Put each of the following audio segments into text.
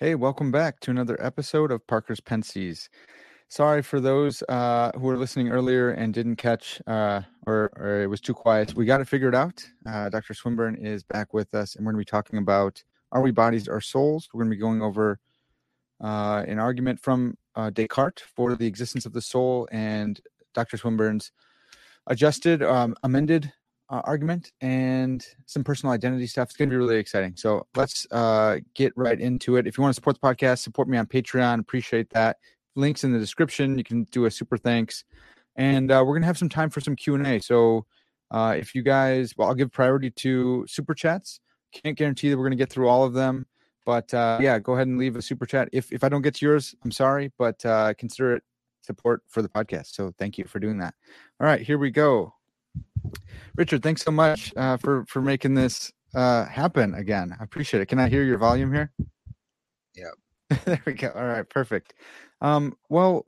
Hey, welcome back to another episode of Parker's Pensées. Sorry for those who were listening earlier and didn't catch or it was too quiet. We got it figured out. Dr. Swinburne is back with us, and we're going to be talking about Are We Bodies or Souls? We're going to be going over an argument from Descartes for the existence of the soul and Dr. Swinburne's amended argument and some personal identity stuff. It's going to be really exciting. So let's get right into it. If you want to support the podcast, support me on Patreon. Appreciate that. Links in the description. You can do a super thanks. And we're going to have some time for some Q&A. So if you guys, I'll give priority to super chats. Can't guarantee that we're going to get through all of them. But yeah, go ahead and leave a super chat. If I don't get to yours, I'm sorry, but consider it support for the podcast. So thank you for doing that. All right, here we go. Richard, thanks so much for making this happen again. I appreciate it. Can I hear your volume here? Yeah. There we go. All right, perfect. Well,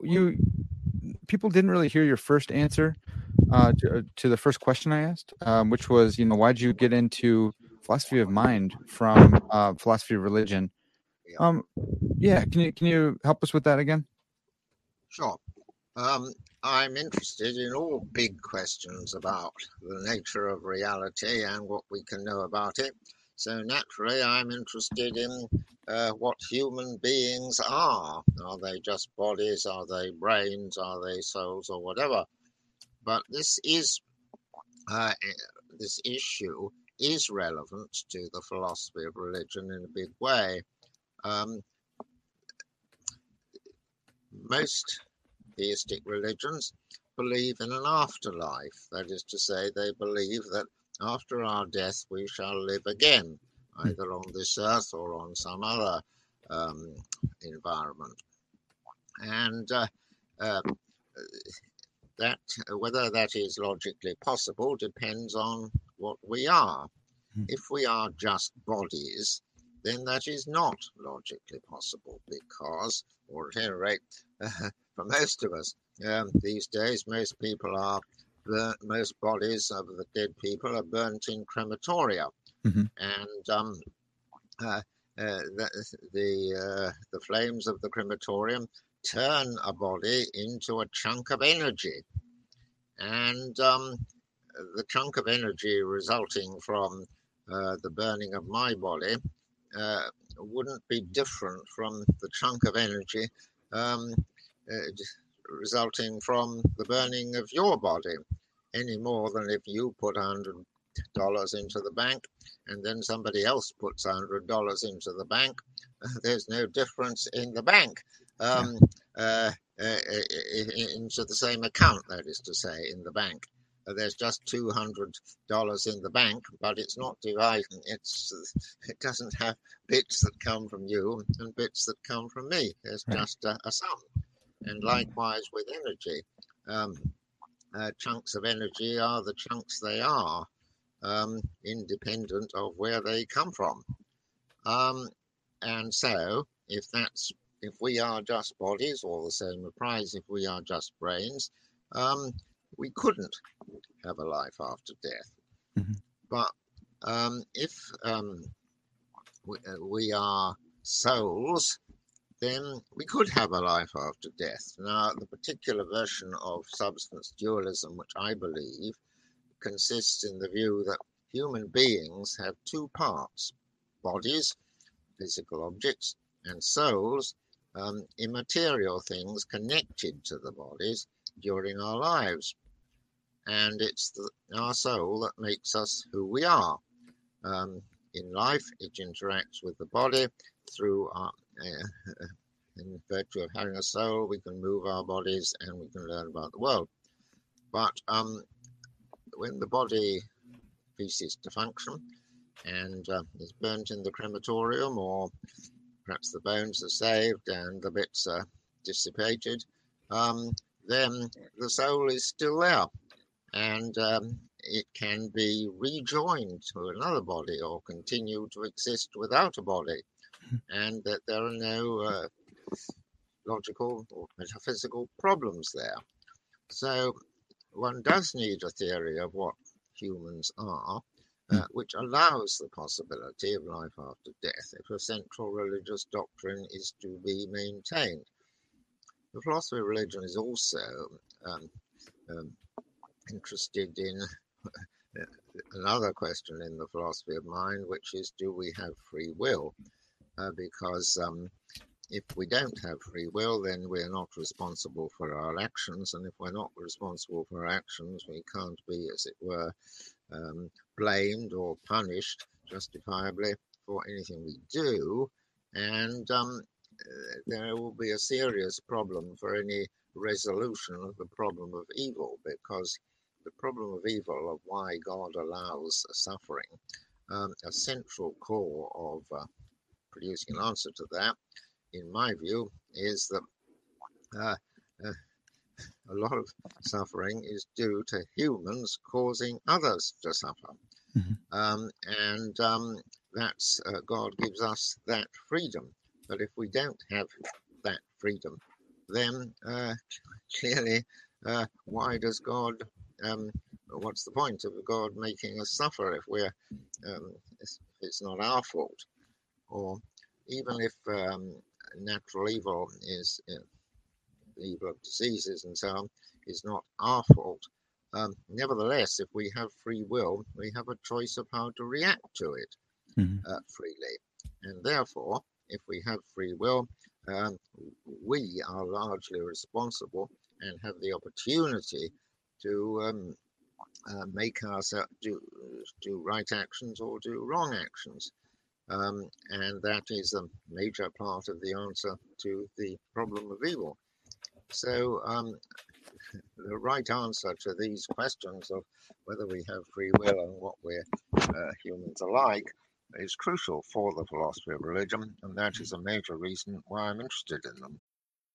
people didn't really hear your first answer to the first question I asked, which was, why'd you get into philosophy of mind from philosophy of religion? Yeah. Can you help us with that again? Sure. I'm interested in all big questions about the nature of reality and what we can know about it. So naturally, I'm interested in what human beings are. Are they just bodies? Are they brains? Are they souls or whatever? But this issue is relevant to the philosophy of religion in a big way. Most theistic religions believe in an afterlife. That is to say, they believe that after our death we shall live again, either on this earth or on some other environment. And that whether that is logically possible depends on what we are. If we are just bodies, then that is not logically possible because, or at any rate, for most of us these days, most bodies of the dead people are burnt in crematoria, and the flames of the crematorium turn a body into a chunk of energy, and the chunk of energy resulting from the burning of my body wouldn't be different from the chunk of energy resulting from the burning of your body, any more than if you put $100 into the bank and then somebody else puts $100 into the bank. There's no difference in the bank, into the same account, that is to say, in the bank. There's just $200 in the bank, but it's not dividing. It doesn't have bits that come from you and bits that come from me. There's just a sum. And likewise with energy. Chunks of energy are the chunks they are, independent of where they come from. And so if we are just bodies, or the same applies if we are just brains, we couldn't have a life after death. But if we are souls, then we could have a life after death. Now, the particular version of substance dualism, which I believe, consists in the view that human beings have two parts: bodies, physical objects, and souls, immaterial things connected to the bodies during our lives. And it's our soul that makes us who we are. In life, it interacts with the body through our... in virtue of having a soul, we can move our bodies and we can learn about the world. But when the body ceases to function and is burnt in the crematorium, or perhaps the bones are saved and the bits are dissipated, then the soul is still there, and it can be rejoined to another body or continue to exist without a body. And that there are no logical or metaphysical problems there. So one does need a theory of what humans are, which allows the possibility of life after death if a central religious doctrine is to be maintained. The philosophy of religion is also interested in another question in the philosophy of mind, which is, do we have free will? Because if we don't have free will, then we're not responsible for our actions, and if we're not responsible for our actions, we can't be, as it were, blamed or punished justifiably for anything we do, and there will be a serious problem for any resolution of the problem of evil, because the problem of evil, of why God allows suffering, a central core of producing an answer to that, in my view, is that a lot of suffering is due to humans causing others to suffer. Mm-hmm. That's God gives us that freedom. But if we don't have that freedom, then clearly, why does God? What's the point of God making us suffer if we're it's not our fault? Or even if natural evil is evil of diseases and so on is not our fault. Nevertheless, if we have free will, we have a choice of how to react to it freely, and therefore, if we have free will, we are largely responsible and have the opportunity to make ourselves do right actions or do wrong actions. And that is a major part of the answer to the problem of evil. So the right answer to these questions of whether we have free will and what we're humans are like is crucial for the philosophy of religion, and that is a major reason why I'm interested in them.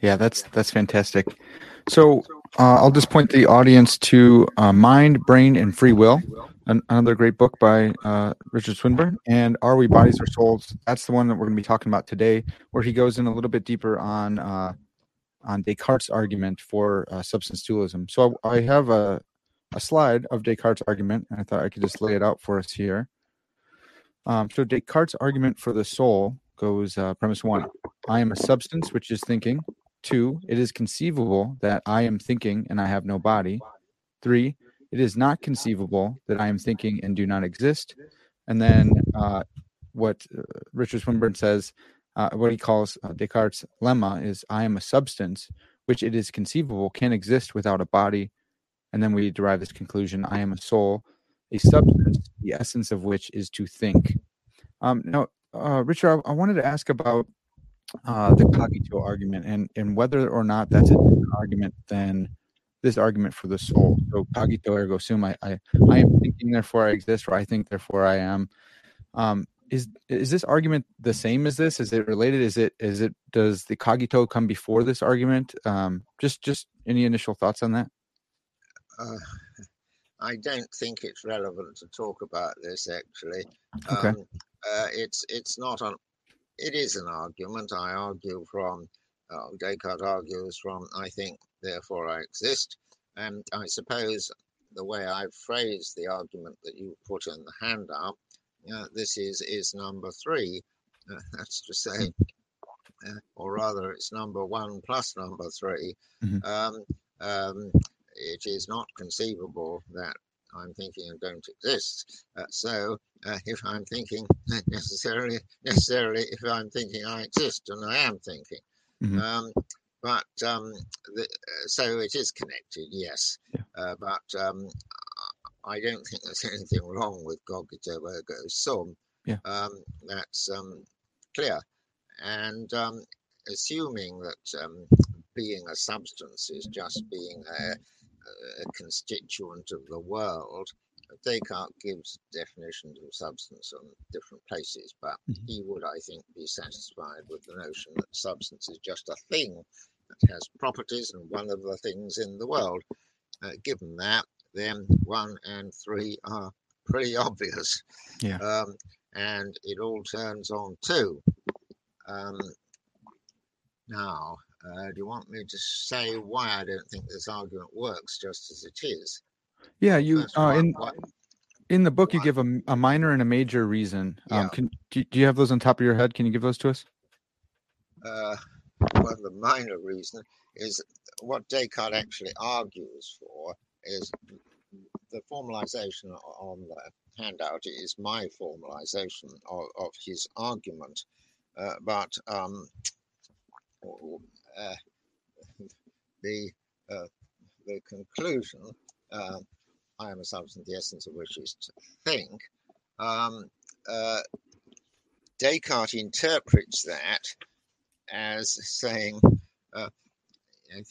Yeah, that's fantastic. So I'll just point the audience to Mind, Brain, and Free Will, another great book by Richard Swinburne, and Are We Bodies or Souls? That's the one that we're going to be talking about today, where he goes in a little bit deeper on Descartes' argument for substance dualism. So I have a slide of Descartes' argument, and I thought I could just lay it out for us here. So Descartes' argument for the soul goes premise one. I am a substance, which is thinking. 2, it is conceivable that I am thinking and I have no body. 3, it is not conceivable that I am thinking and do not exist. And then what Richard Swinburne says, what he calls Descartes' lemma is, I am a substance, which it is conceivable can exist without a body. And then we derive this conclusion, I am a soul, a substance, the essence of which is to think. Now, Richard, I wanted to ask about the cognito argument and whether or not that's a different argument than this argument for the soul. So cogito ergo sum, I am thinking, therefore I exist, or I think, therefore I am. Is this argument the same as this? Is it related? Is it does the cogito come before this argument? Just any initial thoughts on that? I don't think it's relevant to talk about this, actually. Okay. It is an argument. I argue from, Descartes argues from, I think, therefore I exist. And I suppose the way I've phrased the argument that you put in the handout, this is number 3. That's to say, or rather, it's number 1 plus number 3. Mm-hmm. It is not conceivable that I'm thinking and don't exist. So if I'm thinking, necessarily, if I'm thinking, I exist, and I am thinking. Mm-hmm. So it is connected, yes. Yeah. But I don't think there's anything wrong with cogito ergo sum. Yeah. That's clear. And assuming that being a substance is just being a constituent of the world, Descartes gives definitions of substance on different places, but he would, I think, be satisfied with the notion that substance is just a thing that has properties and one of the things in the world. Given that, then 1 and 3 are pretty obvious. Yeah. And it all turns on 2. Do you want me to say why I don't think this argument works just as it is? Yeah, you in the book you give a minor and a major reason. Do you have those on top of your head? Can you give those to us? Well, the minor reason is what Descartes actually argues for is the formalization on the handout is my formalization of his argument, the conclusion. I am a substance, the essence of which is to think. Descartes interprets that as saying, I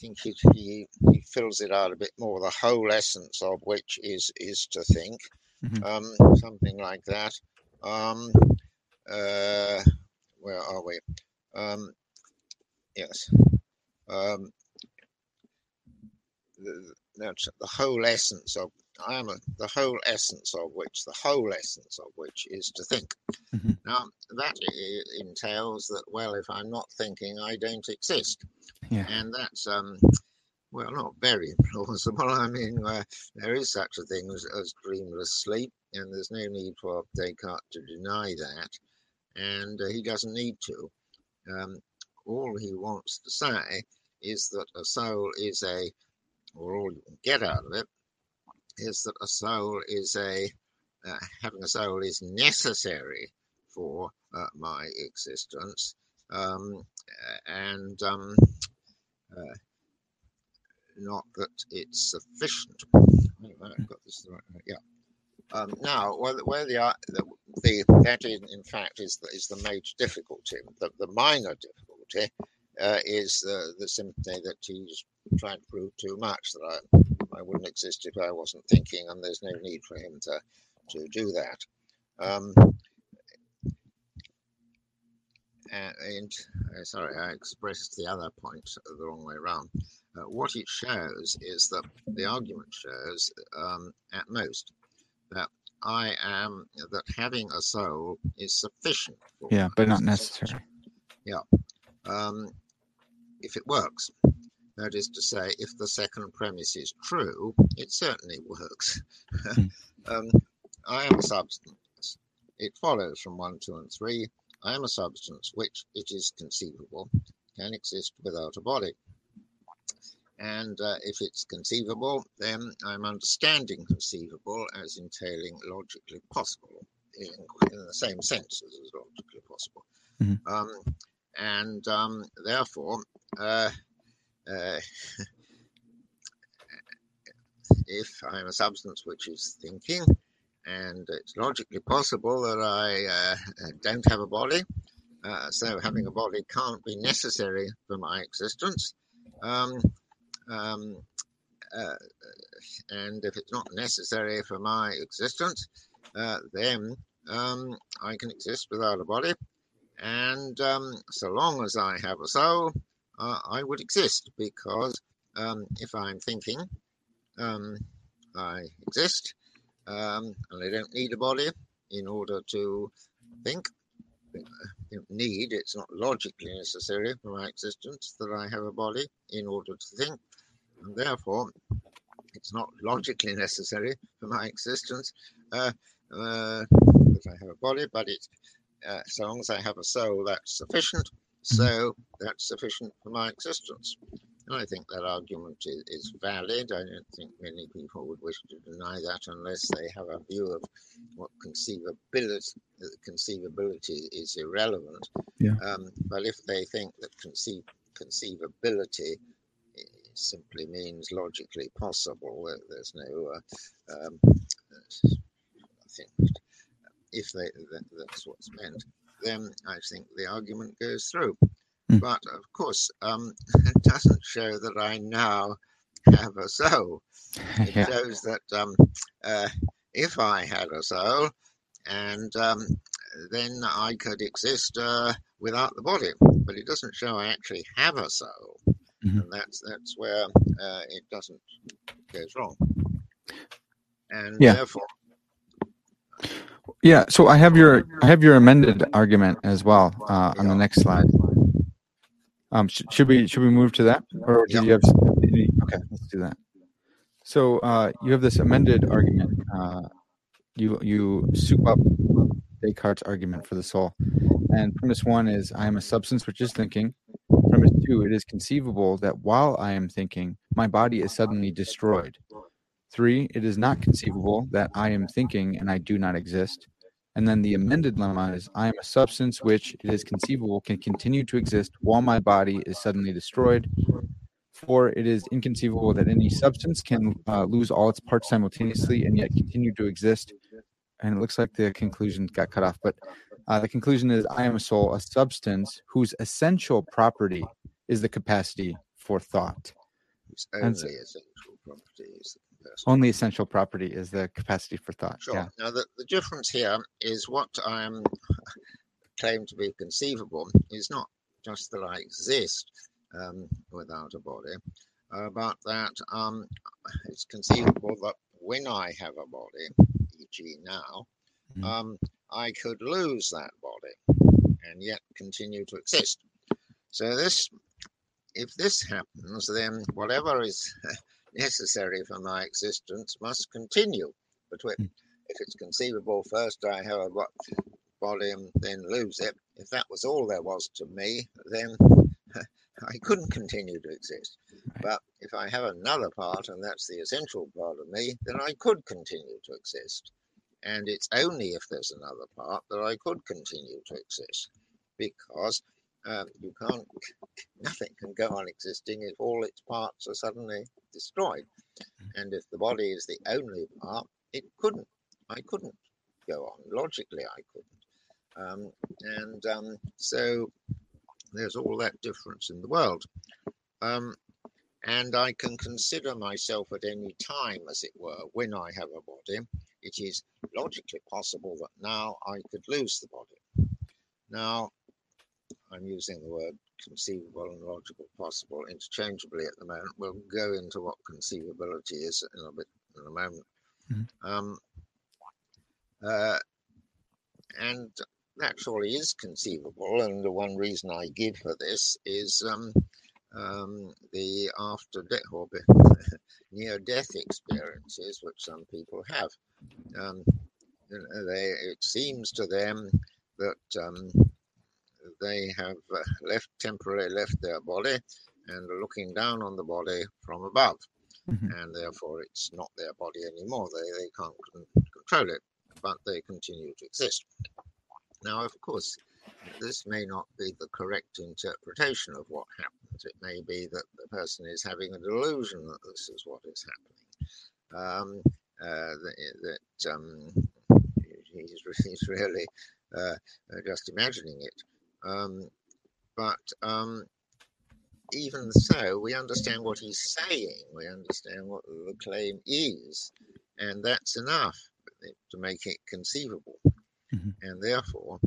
think he fills it out a bit more, the whole essence of which is to think, something like that. Where are we? That's the whole essence of the whole essence of which is to think. Now that entails that, well, if I'm not thinking, I don't exist. Yeah. And that's not very plausible. I mean, there is such a thing as dreamless sleep, and there's no need for Descartes to deny that, and he doesn't need to. All he wants to say is that a soul is a, or all you can get out of it, is that a soul is having a soul is necessary for my existence, not that it's sufficient. I've got this right. Yeah. Now, that is the major difficulty. The minor difficulty is the sympathy that he's trying to prove too much, that I wouldn't exist if I wasn't thinking, and there's no need for him to do that. Sorry, I expressed the other point the wrong way around. What it shows is that the argument shows, at most, that I am, that having a soul is sufficient. For but not necessary. Yeah. If it works. That is to say, if the second premise is true, it certainly works. I am a substance. It follows from 1, 2, and 3. I am a substance which, it is conceivable, can exist without a body. And if it's conceivable, then I'm understanding conceivable as entailing logically possible, in the same sense as logically possible. Therefore, if I'm a substance which is thinking, and it's logically possible that I don't have a body, so having a body can't be necessary for my existence. And if it's not necessary for my existence, then I can exist without a body. And so long as I have a soul, I would exist, because if I'm thinking, I exist, and I don't need a body in order to think. It's not logically necessary for my existence that I have a body in order to think, and therefore it's not logically necessary for my existence that I have a body, but it's so long as I have a soul, that's sufficient. So that's sufficient for my existence. And I think that argument is valid. I don't think many people would wish to deny that unless they have a view of what conceivability is irrelevant. Yeah. But if they think that conceivability simply means logically possible, there's no... if that's what's meant, then I think the argument goes through. But, of course, it doesn't show that I now have a soul. It shows that if I had a soul, and then I could exist without the body. But it doesn't show I actually have a soul. Mm-hmm. And that's where it doesn't goes wrong. And therefore... Yeah, so I have your amended argument as well on the next slide. Should we move to that, or do you have? Okay, let's do that. So you have this amended argument. You soup up Descartes' argument for the soul, and premise one is I am a substance which is thinking. Premise two, it is conceivable that while I am thinking, my body is suddenly destroyed. 3, it is not conceivable that I am thinking and I do not exist. And then the amended lemma is, I am a substance which, it is conceivable, can continue to exist while my body is suddenly destroyed. 4, it is inconceivable that any substance can lose all its parts simultaneously and yet continue to exist. And it looks like the conclusion got cut off, but the conclusion is, I am a soul, a substance whose essential property is the capacity for thought. It's only so, essential properties. Only essential property is the capacity for thought. Sure. Yeah. Now, the difference here is what I am claimed to be conceivable is not just that I exist without a body, but that it's conceivable that when I have a body, e.g. now, I could lose that body and yet continue to exist. So if this happens, then whatever is... necessary for my existence must continue. Between, if it's conceivable, first I have a body and then lose it. If that was all there was to me, then I couldn't continue to exist. But if I have another part, and that's the essential part of me, then I could continue to exist. And it's only if there's another part that I could continue to exist, because you can't, nothing can go on existing if all its parts are suddenly destroyed. And if the body is the only part, I couldn't go on. Logically, I couldn't. So there's all that difference in the world. And I can consider myself at any time, as it were, when I have a body. It is logically possible that now I could lose the body. Now, I'm using the word conceivable and logical possible interchangeably at the moment. We'll go into what conceivability is in a moment. Mm-hmm. And that surely is conceivable. And the one reason I give for this is the after death or near-death experiences, which some people have. It seems to them that... they have temporarily left their body and are looking down on the body from above. Mm-hmm. And therefore it's not their body anymore. They can't control it, but they continue to exist. Now, of course, this may not be the correct interpretation of what happens. It may be that the person is having a delusion that this is what is happening, he's really just imagining it. Even so, we understand what he's saying. We understand what the claim is, and that's enough to make it conceivable. Mm-hmm. And therefore,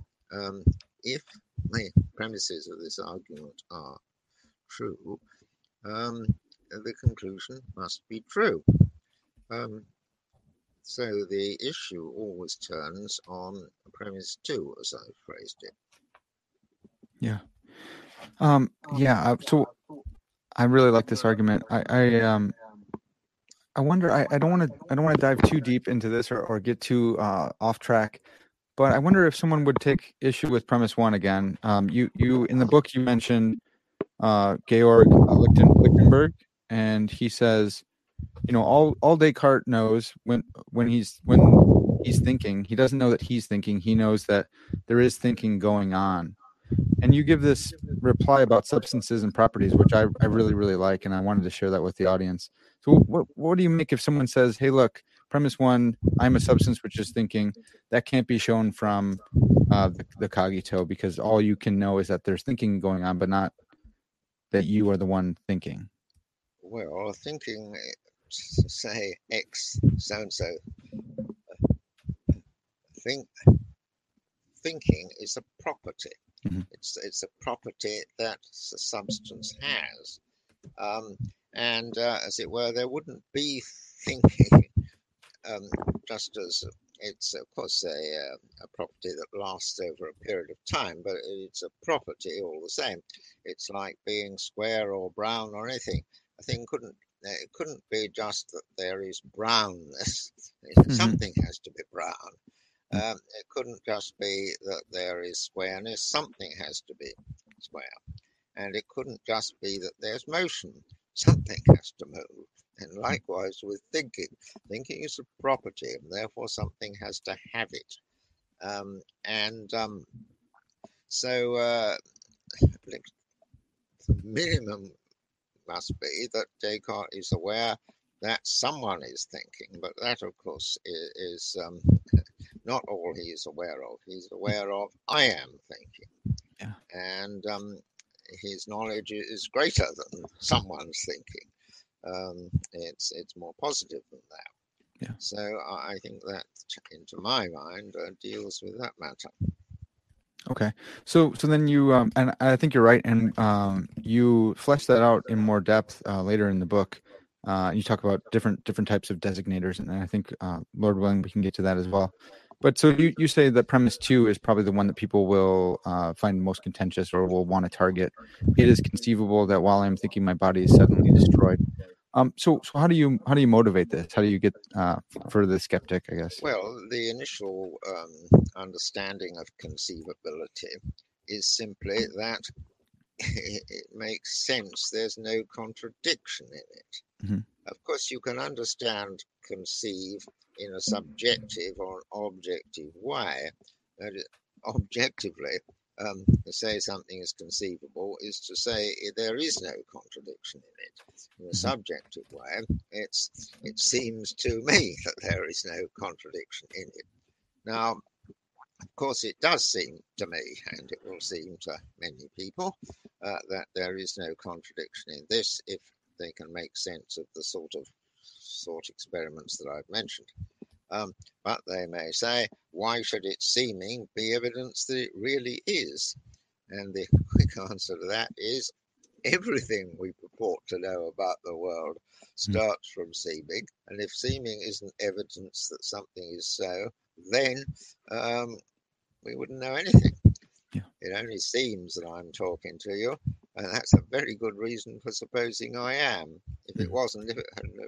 if the premises of this argument are true, the conclusion must be true. So the issue always turns on premise two, as I phrased it. Yeah. So I really like this argument. I wonder, I don't want to dive too deep into this or get too off track, but I wonder if someone would take issue with premise one again. You in the book, you mentioned Georg Lichtenberg, and he says, all Descartes knows when he's thinking, he doesn't know that he's thinking. He knows that there is thinking going on. And you give this reply about substances and properties, which I really, really like, and I wanted to share that with the audience. So what do you make if someone says, hey, look, premise one, I'm a substance which is thinking. That can't be shown from the cogito, because all you can know is that there's thinking going on, but not that you are the one thinking. Well, thinking, say, X so-and-so think thinking is a property. Mm-hmm. It's a property that the substance has. And as it were, there wouldn't be thinking just as it's, of course, a property that lasts over a period of time, but it's a property all the same. It's like being square or brown or anything. A thing couldn't be just that there is brownness. Mm-hmm. Something has to be brown. It couldn't just be that there is squareness. Something has to be square. And it couldn't just be that there's motion. Something has to move. And likewise with thinking. Thinking is a property, and therefore something has to have it. So the minimum must be that Descartes is aware that someone is thinking, but that, of course, is not all he is aware of. He's aware of, I am thinking. Yeah. And his knowledge is greater than someone's thinking. It's more positive than that. Yeah. So I think that, into my mind, deals with that matter. Okay. So then you, and I think you're right, and you flesh that out in more depth later in the book. You talk about different types of designators, and I think, Lord willing, we can get to that as well. But so you say that premise 2 is probably the one that people will find most contentious or will want to target. It is conceivable that while I'm thinking, my body is suddenly destroyed. So how do you motivate this? How do you get for the skeptic, I guess? Well, the initial understanding of conceivability is simply that it makes sense. There's no contradiction in it. Mm-hmm. Of course, you can understand conceive in a subjective or objective way. Objectively, to say something is conceivable is to say there is no contradiction in it. In a subjective way, it seems to me that there is no contradiction in it. Now, of course, it does seem to me, and it will seem to many people, that there is no contradiction in this if they can make sense of the sort of experiments that I've mentioned. But they may say, why should its seeming be evidence that it really is? And the quick answer to that is, everything we purport to know about the world starts from seeming, and if seeming isn't evidence that something is so, then we wouldn't know anything. Yeah. It only seems that I'm talking to you, and that's a very good reason for supposing I am. If it hadn't,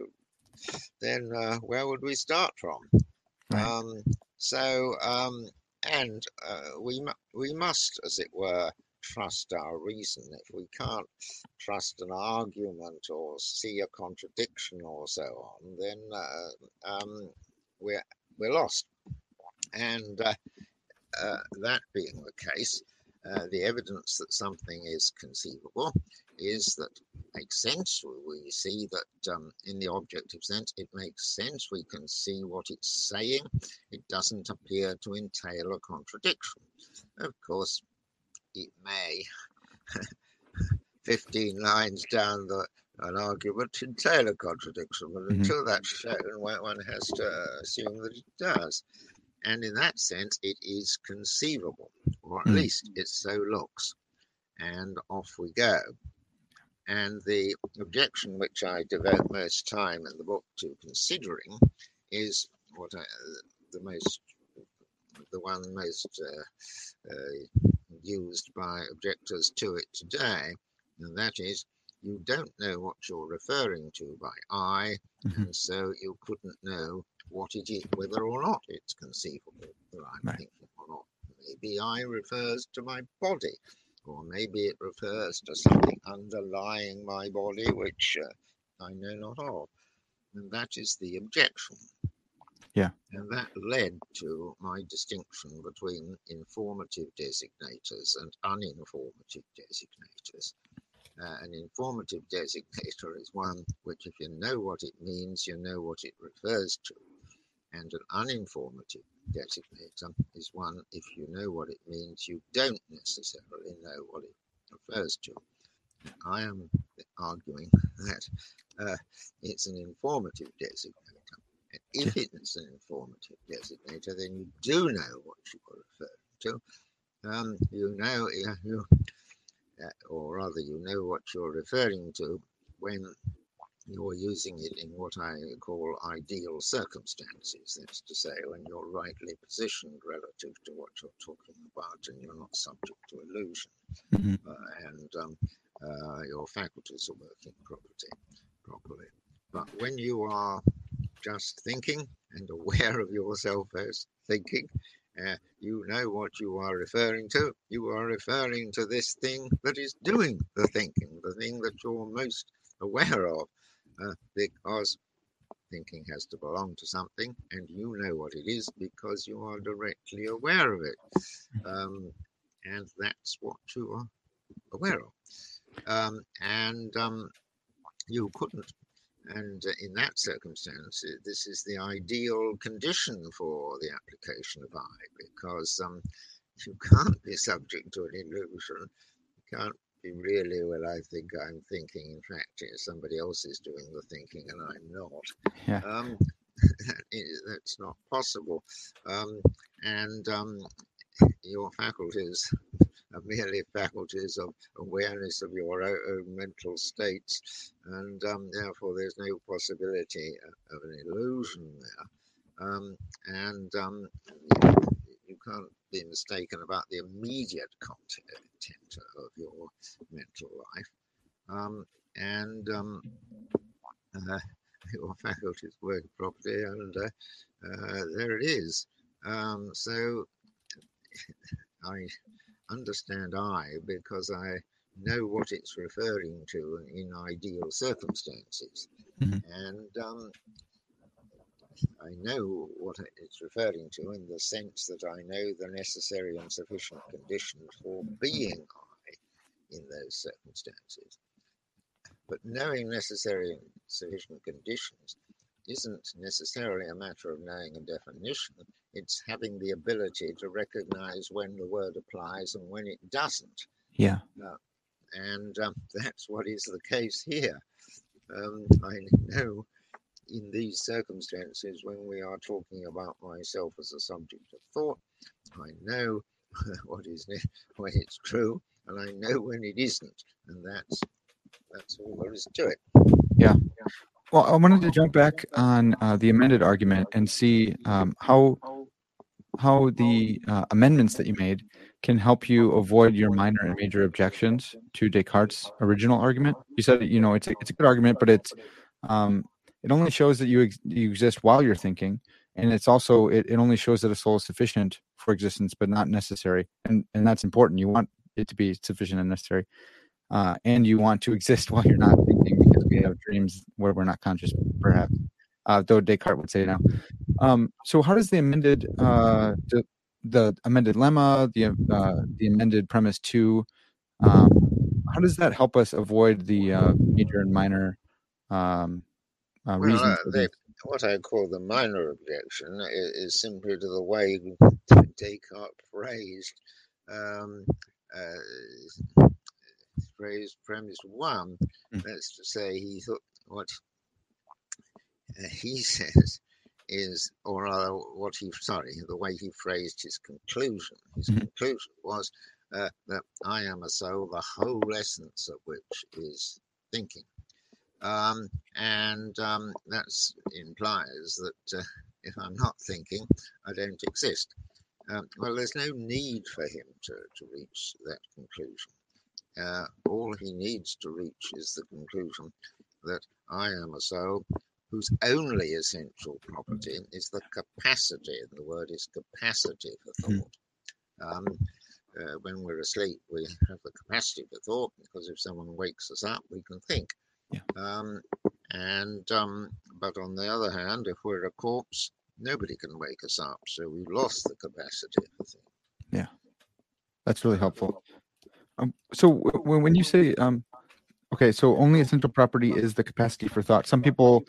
then where would we start from? Right. We must, as it were, trust our reason. If we can't trust an argument or see a contradiction or so on, then we're lost. And that being the case, the evidence that something is conceivable is that it makes sense. We see that in the objective sense, it makes sense. We can see what it's saying. It doesn't appear to entail a contradiction. Of course, it may, 15 lines down an argument, entail a contradiction, but until that's shown, one has to assume that it does. And in that sense, it is conceivable, or at least it so looks. And off we go. And the objection which I devote most time in the book to considering is the one most used by objectors to it today, and that is, you don't know what you're referring to by I, and so you couldn't know what it is, whether or not it's conceivable that I'm thinking or not. Maybe I refers to my body, or maybe it refers to something underlying my body which I know not of. And that is the objection. Yeah. And that led to my distinction between informative designators and uninformative designators. An informative designator is one which, if you know what it means, you know what it refers to. And an uninformative designator is one, if you know what it means, you don't necessarily know what it refers to. I am arguing that it's an informative designator. If it's an informative designator, then you do know what you were referring to. You know what you're referring to when you're using it in what I call ideal circumstances. That's to say, when you're rightly positioned relative to what you're talking about and you're not subject to illusion. Mm-hmm. Your faculties are working properly. But when you are just thinking and aware of yourself as thinking, you know what you are referring to. You are referring to this thing that is doing the thinking, the thing that you're most aware of, because thinking has to belong to something, and you know what it is because you are directly aware of it. And that's what you are aware of. You couldn't. And in that circumstance, this is the ideal condition for the application of I, because you can't be subject to an illusion. You can't be really, well, I think I'm thinking. In fact, somebody else is doing the thinking and I'm not. Yeah. That's not possible. Your faculties are merely faculties of awareness of your own mental states, and therefore there's no possibility of an illusion there. You can't be mistaken about the immediate content of your mental life. Your faculties work properly, and there it is. So I understand I because I know what it's referring to in ideal circumstances. Mm-hmm. And I know what it's referring to in the sense that I know the necessary and sufficient conditions for being I in those circumstances. But knowing necessary and sufficient conditions isn't necessarily a matter of knowing a definition. It's having the ability to recognize when the word applies and when it doesn't. Yeah. That's what is the case here. I know in these circumstances, when we are talking about myself as a subject of thought, I know when it's true, and I know when it isn't. And that's all there is to it. Yeah. Well, I wanted to jump back on the amended argument and see how the amendments that you made can help you avoid your minor and major objections to Descartes' original argument. You said, it's a good argument, but it's it only shows that you exist while you're thinking, and it's also it only shows that a soul is sufficient for existence but not necessary, and that's important. You want it to be sufficient and necessary, and you want to exist while you're not thinking, because we have dreams where we're not conscious, perhaps. Though Descartes would say now. So how does the amended the amended lemma, the amended premise 2, how does that help us avoid the major and minor reasons? What I call the minor objection is simply to the way Descartes phrased premise 1. That's to say, he thought what he says is, or rather the way he phrased his conclusion. His conclusion was that I am a soul, the whole essence of which is thinking. That implies that if I'm not thinking, I don't exist. There's no need for him to reach that conclusion. All he needs to reach is the conclusion that I am a soul whose only essential property is the capacity. The word is capacity for thought. When we're asleep, we have the capacity for thought, because if someone wakes us up, we can think. Yeah. But on the other hand, if we're a corpse, nobody can wake us up, so we've lost the capacity for thought. Yeah, that's really helpful. So when you say, only essential property is the capacity for thought. Some people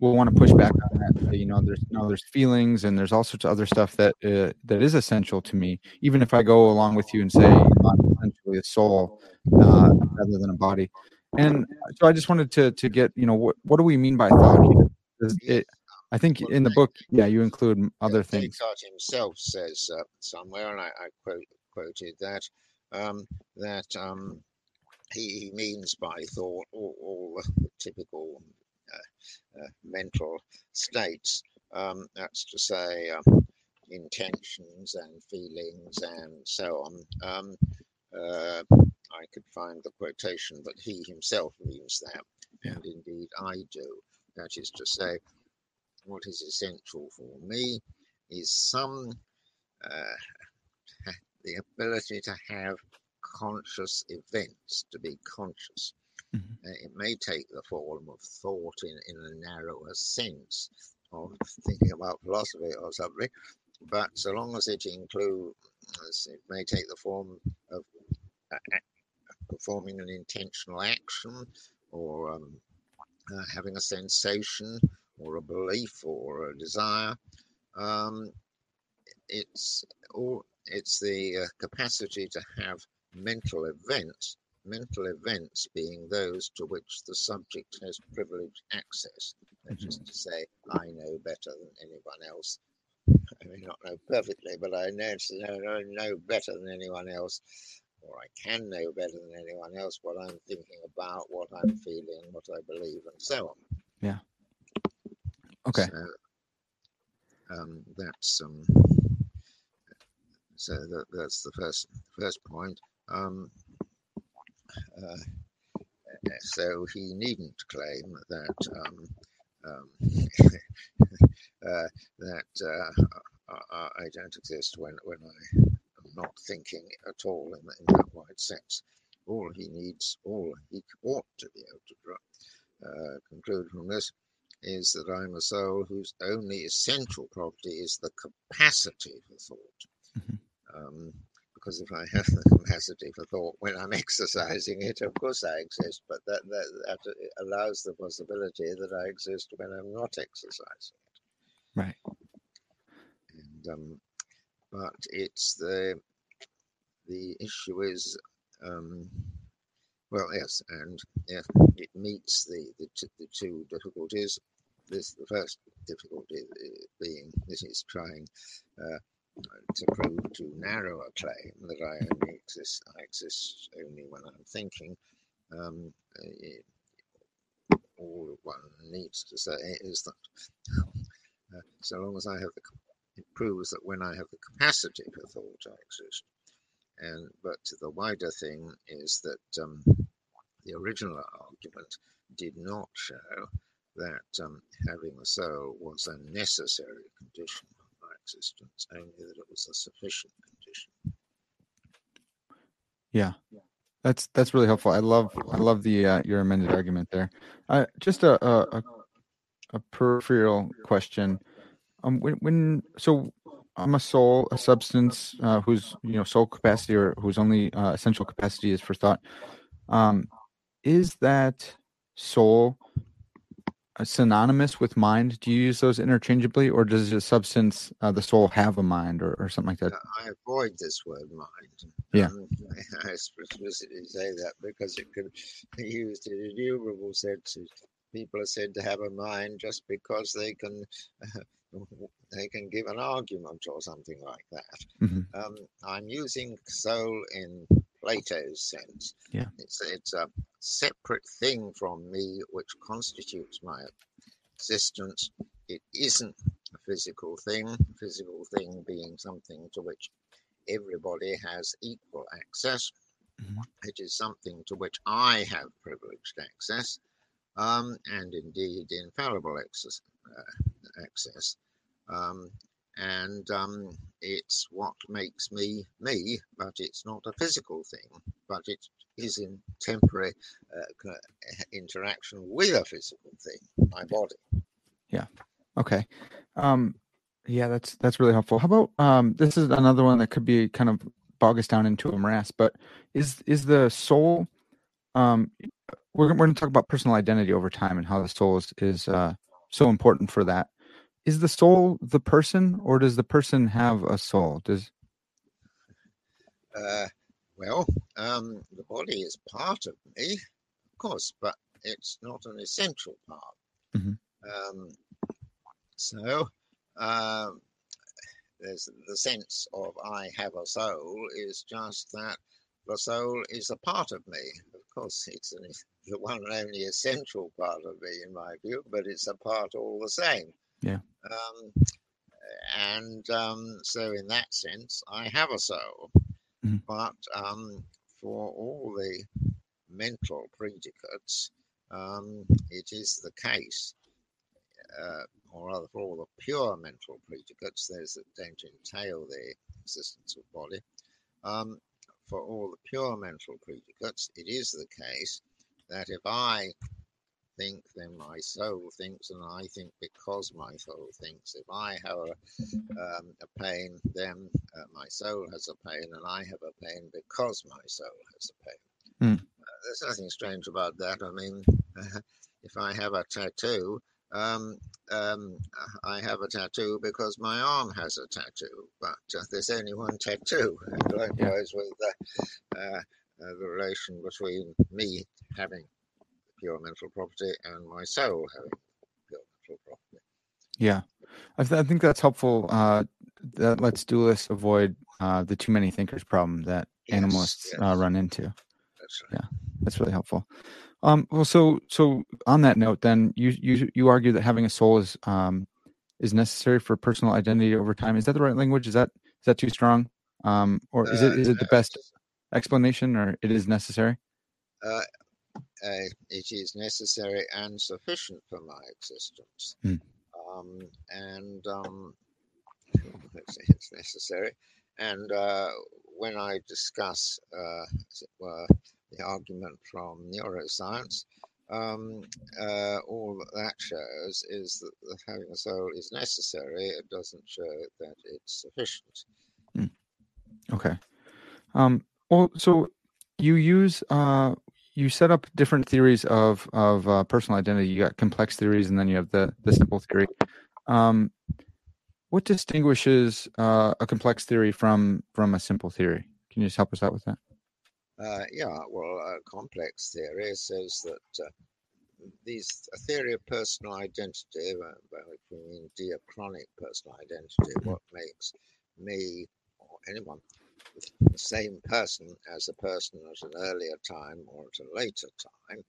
will want to push back on that. There's feelings and there's all sorts of other stuff that is essential to me. Even if I go along with you and say, I'm essentially a soul rather than a body. And so I just wanted to get, what do we mean by thought? Does it, I think in the book, yeah, you include other things. Descartes himself says somewhere, and I quoted that, he means by thought all the typical mental states. That's to say, intentions and feelings and so on. I could find the quotation, but he himself means that, and indeed I do. That is to say, what is essential for me is the ability to have conscious events, to be conscious. Mm-hmm. It may take the form of thought in a narrower sense of thinking about philosophy or something, but so long as it includes, it may take the form of performing an intentional action, or having a sensation, or a belief, or a desire. It's the capacity to have mental events being those to which the subject has privileged access. That is to say, I know better than anyone else. I may not know perfectly, but I know better than anyone else, or I can know better than anyone else what I'm thinking about, what I'm feeling, what I believe, and so on. Yeah. Okay. So, that's the first point. So he needn't claim that I don't exist when I am not thinking at all in that wide sense. All he ought to be able to conclude from this is that I'm a soul whose only essential property is the capacity for thought. Mm-hmm. Because if I have the capacity for thought when I'm exercising it, of course I exist, but that allows the possibility that I exist when I'm not exercising it. Right. And, but it's the issue is, well, yes, and if it meets the two difficulties, the first difficulty being this is trying to prove too narrow a claim that I exist only when I'm thinking. All one needs to say is that so long as I have it proves that when I have the capacity for thought, I exist. But the wider thing is that the original argument did not show that having a soul was a necessary condition existence, only that it was a sufficient condition. Yeah, that's really helpful. I love the your amended argument there. Just a peripheral question. So I'm a soul, a substance whose soul capacity or whose only essential capacity is for thought. Is that soul synonymous with mind? Do you use those interchangeably, or does the substance, the soul, have a mind, or something like that? I avoid this word "mind." Yeah, I explicitly say that because it could be used in innumerable senses. People are said to have a mind just because they can give an argument or something like that. Mm-hmm. I'm using soul in Plato's sense. Yeah, it's a separate thing from me which constitutes my existence. It isn't a physical thing. A physical thing being something to which everybody has equal access. Mm-hmm. It is something to which I have privileged access, and indeed infallible access. It's what makes me me, but it's not a physical thing, but it is in temporary interaction with a physical thing, my body. Yeah. Okay. Yeah, that's really helpful. How about this is another one that could be kind of bog us down into a morass, but is the soul we're going to talk about personal identity over time and how the soul is so important for that. Is the soul the person, or does the person have a soul? The body is part of me, of course, but it's not an essential part. Mm-hmm. So there's the sense of I have a soul is just that the soul is a part of me. Of course, it's the one and only essential part of me, in my view, but it's a part all the same. Yeah. So in that sense, I have a soul. Mm-hmm. But for all the mental predicates, it is the case, or rather for all the pure mental predicates, those that don't entail the existence of body, for all the pure mental predicates, it is the case that if I think, then my soul thinks, and I think because my soul thinks. If I have a pain, then my soul has a pain, and I have a pain because my soul has a pain. Mm. There's nothing strange about that. I mean, if I have a tattoo, I have a tattoo because my arm has a tattoo, but there's only one tattoo. And likewise with the relation between me having pure mental property and my soul having pure mental property. Yeah, I think that's helpful. That lets dualists avoid the too many thinkers problem that animalists run into. That's right. Yeah, that's really helpful. Well, so on that note, then you argue that having a soul is necessary for personal identity over time. Is that the right language? Is that too strong? Or is it the best explanation? Or it is necessary? It is necessary and sufficient for my existence. Mm. It's necessary. And when I discuss, as it were, the argument from neuroscience, all that shows is that having a soul is necessary. It doesn't show that it's sufficient. Mm. Okay. So you use... you set up different theories of personal identity. You got complex theories, and then you have the simple theory. What distinguishes a complex theory from a simple theory? Can you just help us out with that? Complex theory says that a theory of personal identity, by which we mean diachronic personal identity, what makes me or anyone the same person as a person at an earlier time or at a later time.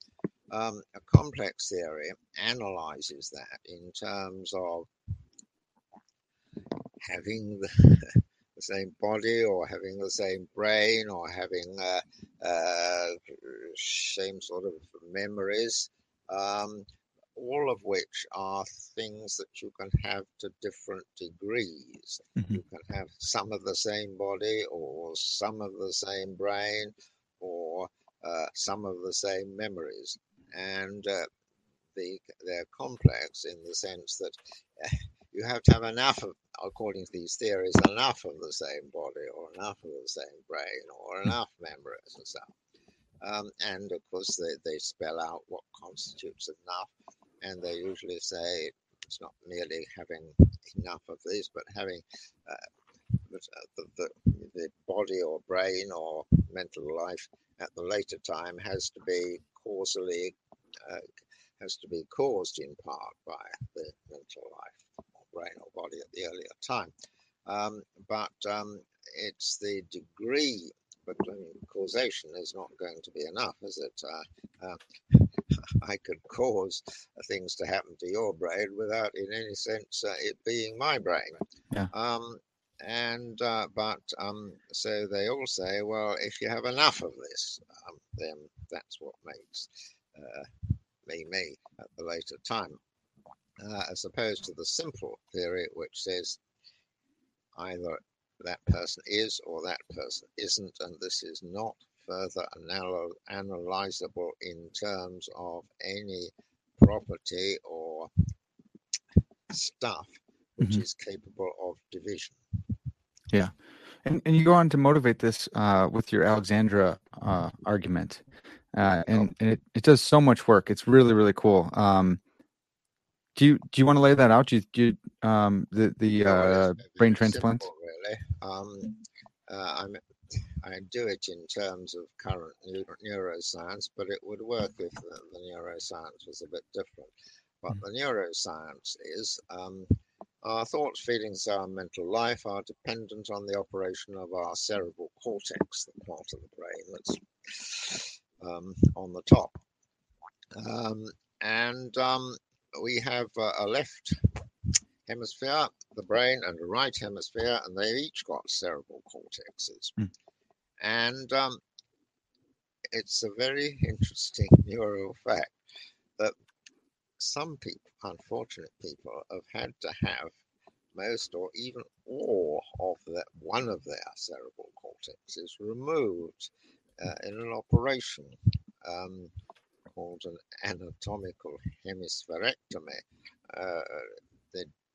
A complex theory analyzes that in terms of having the same body, or having the same brain, or having same sort of memories, all of which are things that you can have to different degrees. Mm-hmm. You can have some of the same body, or some of the same brain, or some of the same memories. And they're complex in the sense that you have to have enough of, according to these theories, enough of the same body, or enough of the same brain, or enough memories and so on. And of course, they spell out what constitutes enough. And they usually say it's not merely having enough of these, but having the body or brain or mental life at the later time has to be caused in part by the mental life or brain or body at the earlier time. But it's the degree, but causation is not going to be enough, is it? I could cause things to happen to your brain without, in any sense, it being my brain. Yeah. So they all say, well, if you have enough of this, then that's what makes me at the later time, as opposed to the simple theory, which says either that person is or that person isn't, and this is not further analyzable in terms of any property or stuff which mm-hmm. is capable of division. Yeah. And you go on to motivate this with your Alexandra argument. And it does so much work. It's really, really cool. Do you want to lay that out? Brain transplant? Really. I do it in terms of current neuroscience, but it would work if the neuroscience was a bit different. What the neuroscience is Our thoughts, feelings, our mental life are dependent on the operation of our cerebral cortex, the part of the brain that's on the top. We have a left hemisphere, the brain, and a right hemisphere, and they've each got cerebral cortexes. Mm. And it's a very interesting neural fact that some people, unfortunate people, have had to have most or even all of one of their cerebral cortexes removed in an operation called an anatomical hemispherectomy.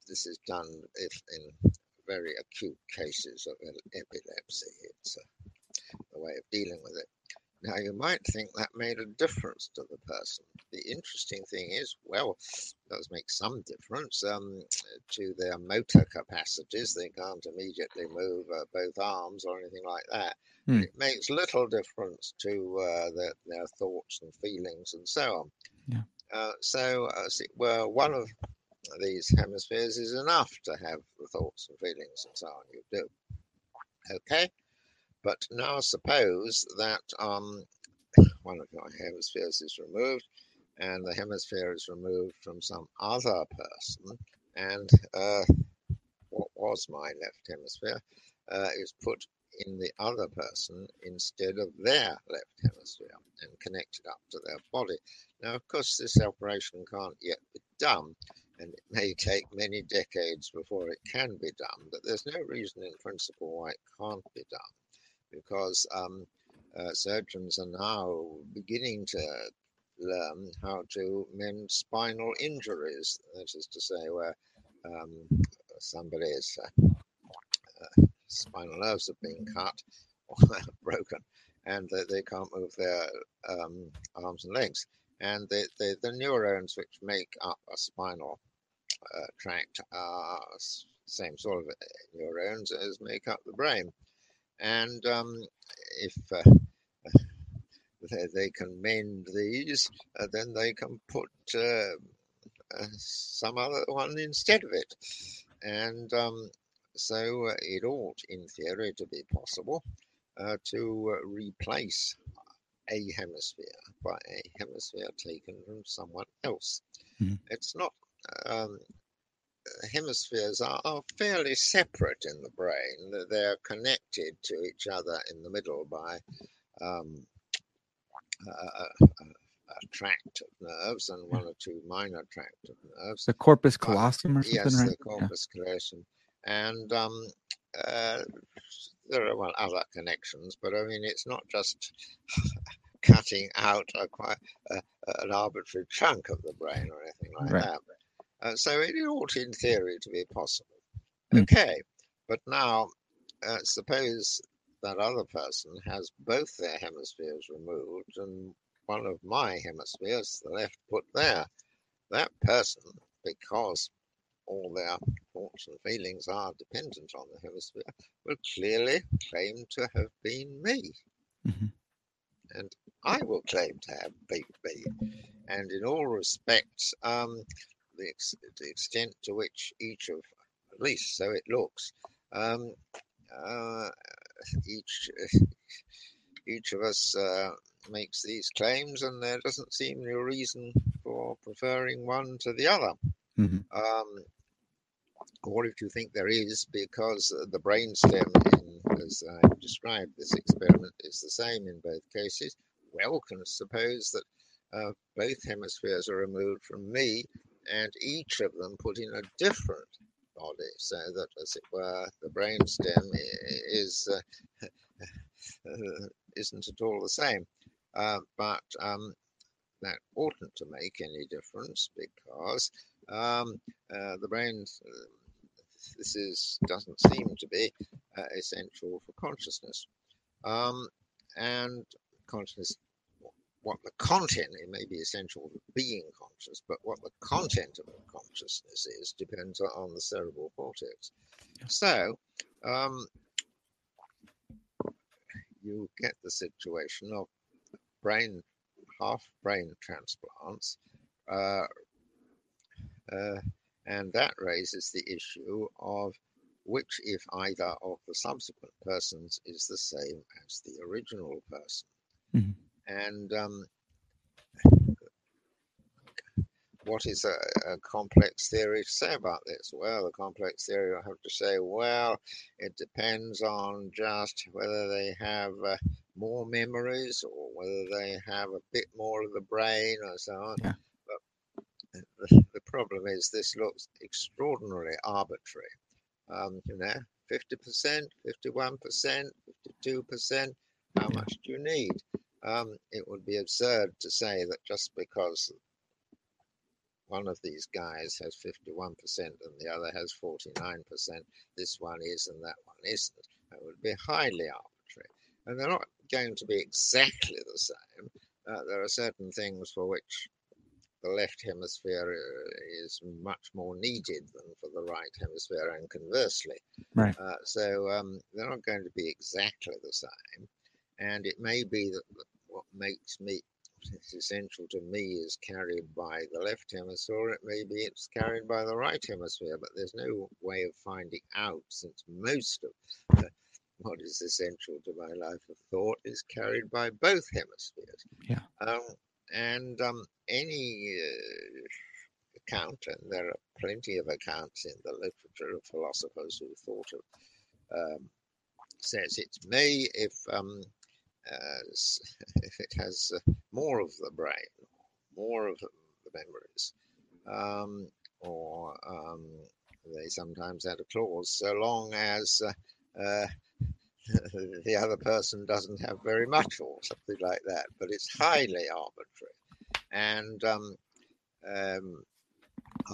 This is done in very acute cases of epilepsy. It's a way of dealing with it. Now, you might think that made a difference to the person. The interesting thing is, well, it does make some difference to their motor capacities. They can't immediately move both arms or anything like that. Mm. It makes little difference to their thoughts and feelings and so on. Yeah. As it were, one of these hemispheres is enough to have the thoughts and feelings and so on. You do. Okay. But now suppose that one of your hemispheres is removed and the hemisphere is removed from some other person, and what was my left hemisphere is put in the other person instead of their left hemisphere and connected up to their body. Now, of course, this operation can't yet be done, and it may take many decades before it can be done, but there's no reason in principle why it can't be done, because surgeons are now beginning to learn how to mend spinal injuries. That is to say, where somebody's spinal nerves have been cut or broken, and they can't move their arms and legs. And the neurons which make up a spinal tract are same sort of neurons as make up the brain. And if they can mend these, then they can put some other one instead of it. And so it ought, in theory, to be possible to replace a hemisphere by a hemisphere taken from someone else. Mm-hmm. It's not... hemispheres are fairly separate in the brain. They're connected to each other in the middle by a tract of nerves and one or two minor tract of nerves. The corpus callosum or something, yes, right? Yes, the corpus callosum. And there are other connections, but I mean, it's not just cutting out an arbitrary chunk of the brain or anything like right. that. So it ought, in theory, to be possible. Okay, but now suppose that other person has both their hemispheres removed and one of my hemispheres, the left, put there. That person, because all their thoughts and feelings are dependent on the hemisphere, will clearly claim to have been me. Mm-hmm. And I will claim to have been me. And in all respects... the extent to which each of, at least so it looks, each of us makes these claims, and there doesn't seem any reason for preferring one to the other. Mm-hmm. Or if you think there is, because the brainstem, as I described this experiment, is the same in both cases, well, can suppose that both hemispheres are removed from me, and each of them put in a different body, so that, as it were, the brainstem is isn't at all the same. But that oughtn't to make any difference, because the brain. Doesn't seem to be essential for consciousness, and consciousness. What the content, it may be essential to being conscious, but what the content of consciousness is depends on the cerebral cortex. So you get the situation of half brain transplants And that raises the issue of which, if either, of the subsequent persons is the same as the original person. Mm-hmm. And what is a complex theory to say about this? Well, a complex theory will have to say, well, it depends on just whether they have more memories or whether they have a bit more of the brain or so on. Yeah. But the problem is this looks extraordinarily arbitrary. 50%, 51%, 52%, how much do you need? It would be absurd to say that just because one of these guys has 51% and the other has 49%, this one is and that one isn't. That would be highly arbitrary. And they're not going to be exactly the same. There are certain things for which the left hemisphere is much more needed than for the right hemisphere, and conversely. Right. So they're not going to be exactly the same. And it may be that what is essential to me is carried by the left hemisphere, or it may be it's carried by the right hemisphere, but there's no way of finding out, since most of what is essential to my life of thought is carried by both hemispheres. Yeah. And any account, and there are plenty of accounts in the literature of philosophers who thought of, says it's me if it has more of the brain, more of the memories, or they sometimes add a clause, so long as the other person doesn't have very much or something like that. But it's highly arbitrary. And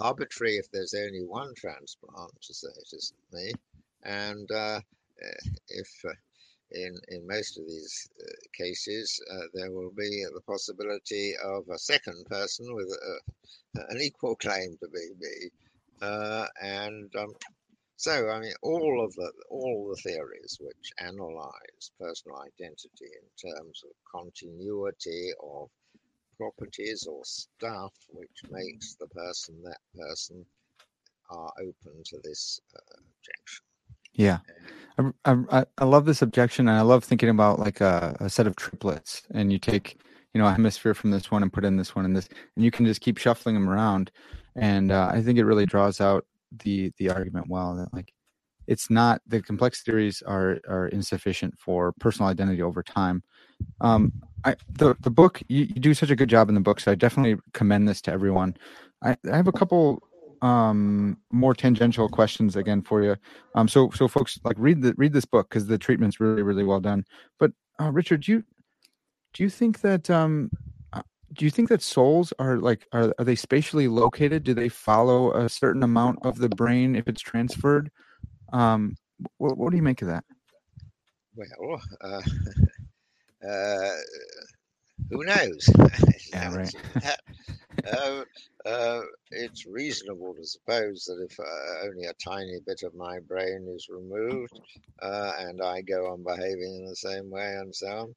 arbitrary if there's only one transplant, to say it isn't me. And if in most of these cases, there will be the possibility of a second person with an equal claim to be me. So, I mean, all the theories which analyze personal identity in terms of continuity of properties or stuff which makes the person that person are open to this objection. Yeah. I love this objection, and I love thinking about like a set of triplets, and you take, a hemisphere from this one and put in this one and this, and you can just keep shuffling them around. And I think it really draws out the argument well, that like it's not, the complex theories are insufficient for personal identity over time. The book, you do such a good job in the book, so I definitely commend this to everyone. I have a couple more tangential questions again for you. So folks, like read this book, because the treatment's really, really well done. But Richard, do you think that souls are they spatially located? Do they follow a certain amount of the brain if it's transferred? What do you make of that? Well, who knows? Yeah, right. It's reasonable to suppose that if only a tiny bit of my brain is removed and I go on behaving in the same way and so on,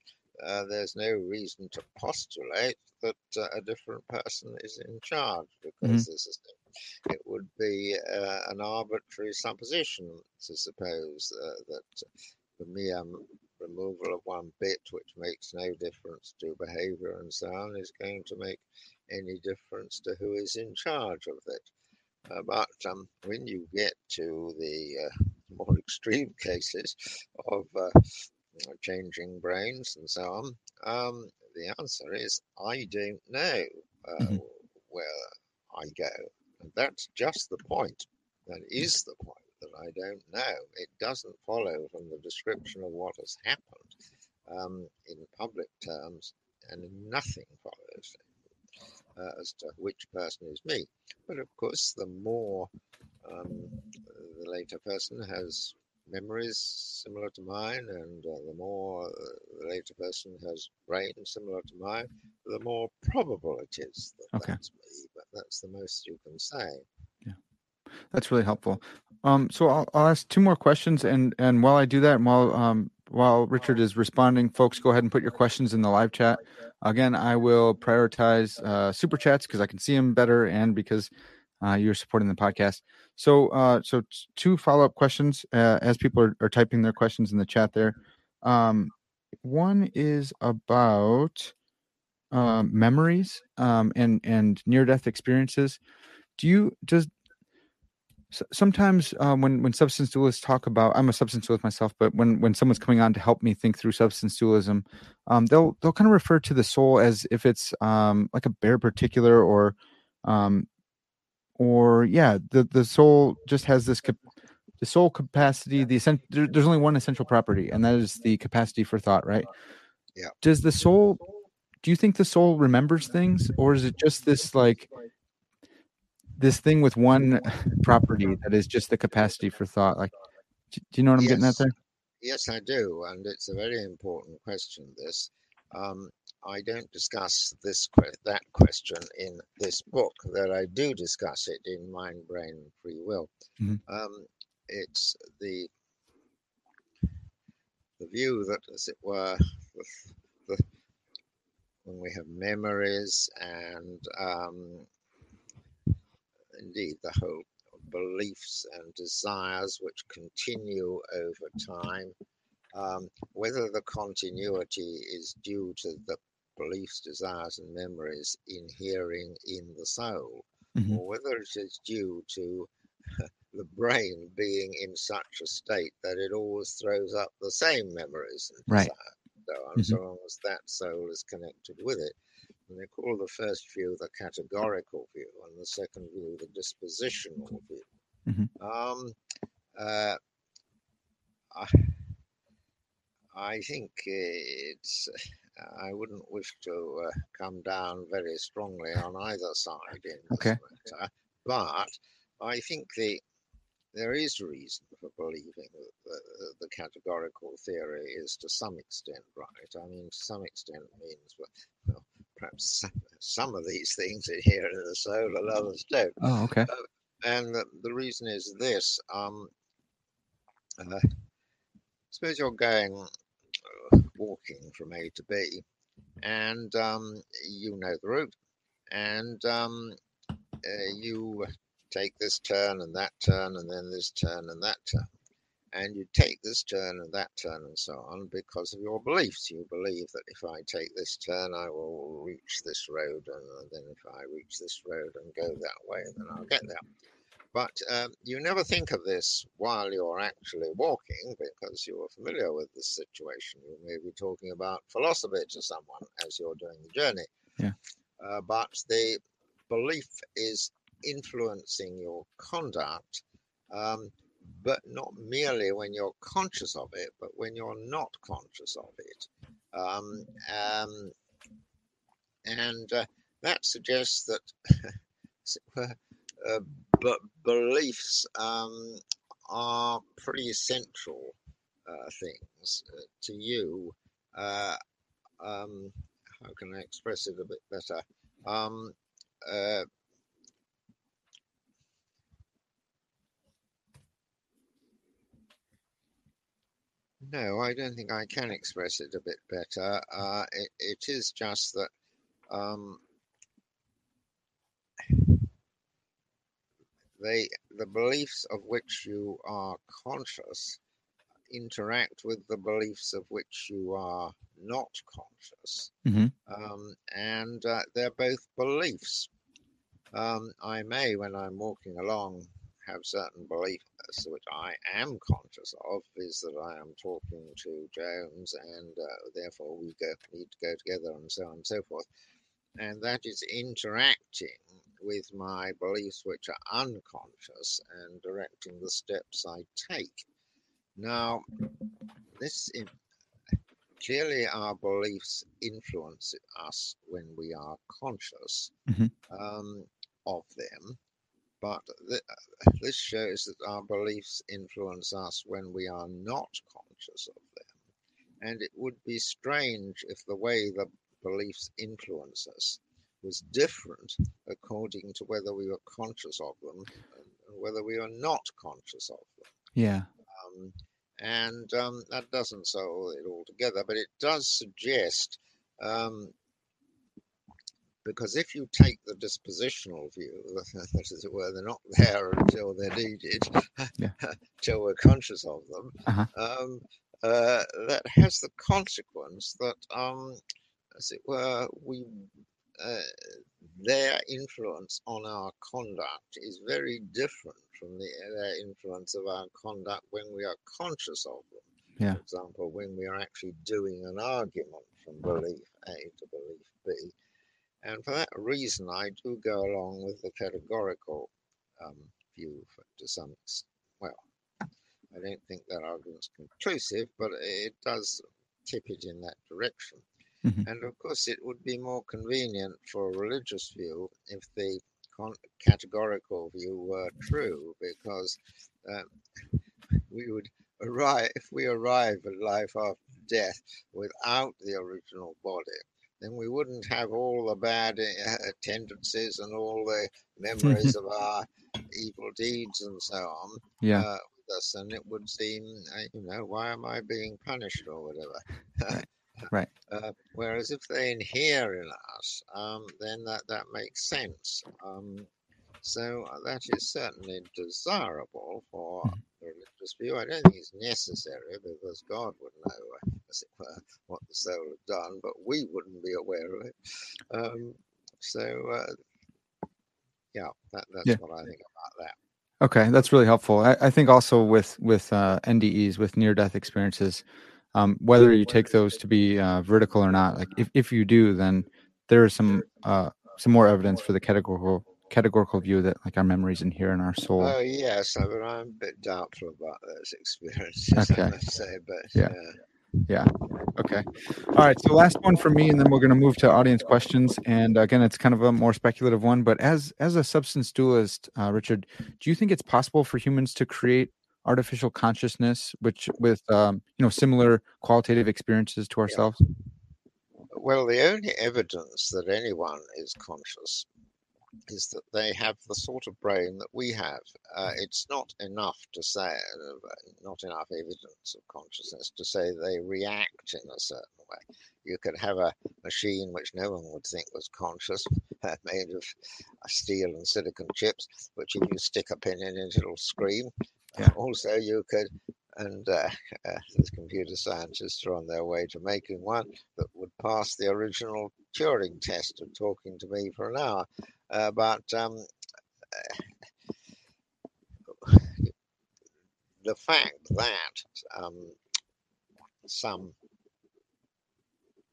there's no reason to postulate that a different person is in charge, because it would be an arbitrary supposition to suppose that the mere removal of one bit, which makes no difference to behavior and so on, is going to make any difference to who is in charge of it. But when you get to the more extreme cases of changing brains and so on, the answer is I don't know where I go. And that's just the point. That is the point, that I don't know. It doesn't follow from the description of what has happened in public terms, and nothing follows as to which person is me. But of course, the more the later person has memories similar to mine, and the more the later person has brain similar to mine, the more probable it is that that's me. But that's the most you can say. Yeah, that's really helpful. So I'll ask two more questions, and while I do that, and while Richard is responding, folks, go ahead and put your questions in the live chat. Again, I will prioritize super chats because I can see them better, and because You're supporting the podcast. So two follow-up questions as people are typing their questions in the chat there. One is about memories and near-death experiences. Sometimes when substance duelists talk about, I'm a substance duelist myself, but when someone's coming on to help me think through substance dualism, they'll kind of refer to the soul as if it's like a bare particular or the soul just has this the soul capacity. There's only one essential property, and that is the capacity for thought, right? Yeah. Does the soul? Do you think the soul remembers things, or is it just this this thing with one property that is just the capacity for thought? Do you know what I'm getting at there? Yes, I do. And it's a very important question, this. I don't discuss that question in this book, that I do discuss it in Mind, Brain, and Free Will. Mm-hmm. It's the view that, as it were, when we have memories and indeed the whole beliefs and desires which continue over time, whether the continuity is due to the beliefs, desires and memories inhering in the soul, mm-hmm. or whether it is due to the brain being in such a state that it always throws up the same memories and desires, mm-hmm. so long as that soul is connected with it. And they call the first view the categorical view, and the second view the dispositional view. Mm-hmm. I think it's. I wouldn't wish to come down very strongly on either side in this matter, but I think there is reason for believing that the categorical theory is to some extent right. I mean, to some extent means well, perhaps some of these things adhere to the soul and others don't. Oh, okay. And the reason is this. Suppose you're walking from A to B, and you know the route, and you take this turn and that turn and then this turn and that turn. And you take this turn and that turn and so on because of your beliefs. You believe that if I take this turn, I will reach this road, and then if I reach this road and go that way, then I'll get there. But you never think of this while you're actually walking because you are familiar with this situation. You may be talking about philosophy to someone as you're doing the journey. Yeah. But the belief is influencing your conduct, but not merely when you're conscious of it, but when you're not conscious of it. That suggests that beliefs are pretty central things to you. How can I express it a bit better? No, I don't think I can express it a bit better. It is just that the beliefs of which you are conscious interact with the beliefs of which you are not conscious. Mm-hmm. And they're both beliefs. I may, when I'm walking along, have certain beliefs which I am conscious of, is that I am talking to Jones and therefore we need to go together and so on and so forth. And that is interacting with my beliefs which are unconscious and directing the steps I take. Now, this clearly our beliefs influence us when we are conscious mm-hmm. Of them. But this shows that our beliefs influence us when we are not conscious of them. And it would be strange if the way the beliefs influence us was different according to whether we were conscious of them and whether we were not conscious of them. Yeah. That doesn't solve it altogether, but it does suggest Because if you take the dispositional view, that as it were, they're not there until they're needed, till we're conscious of them, that has the consequence that, as it were, we their influence on our conduct is very different from their influence of our conduct when we are conscious of them. Yeah. For example, when we are actually doing an argument from belief A to belief B. And for that reason, I do go along with the categorical view to some extent. Well, I don't think that argument's conclusive, but it does tip it in that direction. Mm-hmm. And of course, it would be more convenient for a religious view if the categorical view were true, because if we arrive at life after death without the original body, then we wouldn't have all the bad tendencies and all the memories of our evil deeds and so on. Yeah. With us, and it would seem, why am I being punished or whatever? Right. Whereas if they inhere in us, then that makes sense. So that is certainly desirable for religious view. I don't think it's necessary, because God would know, as it were, what the soul had done, but we wouldn't be aware of it. That's what I think about that. Okay, that's really helpful. I think also with NDEs, with near-death experiences, whether you take those to be vertical or not, like if you do, then there is some more evidence for the categorical view that like our memories inhere in our soul. Oh yes, I mean, I'm a bit doubtful about those experiences. Okay. I must say, but yeah. Okay. All right. So last one from me, and then we're going to move to audience questions. And again, it's kind of a more speculative one. But as a substance dualist, Richard, do you think it's possible for humans to create artificial consciousness, which with similar qualitative experiences to ourselves? Well, the only evidence that anyone is conscious is that they have the sort of brain that we have. It's not enough to say, not enough evidence of consciousness to say they react in a certain way. You could have a machine which no one would think was conscious, made of steel and silicon chips, which if you stick a pin in it, it'll scream. Yeah. Also, you could, and there's computer scientists are on their way to making one that would pass the original Turing test of talking to me for an hour. The fact that some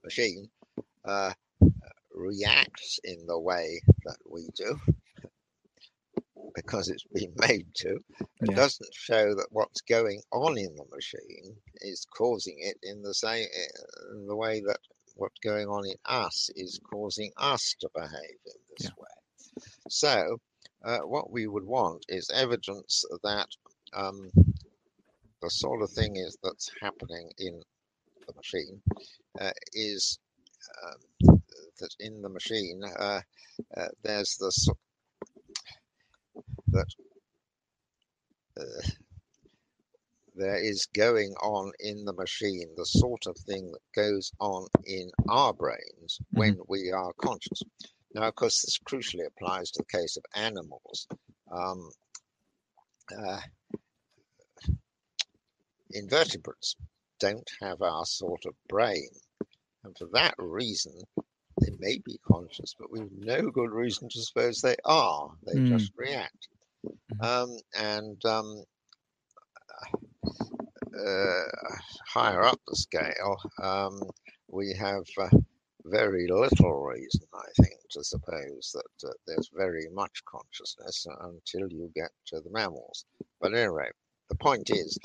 machine reacts in the way that we do, because it's been made to, it doesn't show that what's going on in the machine is causing it in the way that what's going on in us is causing us to behave in this way. So what we would want is evidence that the sort of thing is that's happening in the machine is that in the machine there's the sort that there is going on in the machine the sort of thing that goes on in our brains when we are conscious. Now, of course, this crucially applies to the case of animals. Invertebrates don't have our sort of brain, and for that reason, they may be conscious, but we've no good reason to suppose they are. They just react. Higher up the scale, we have very little reason, I think, to suppose that there's very much consciousness until you get to the mammals. But anyway, the point is,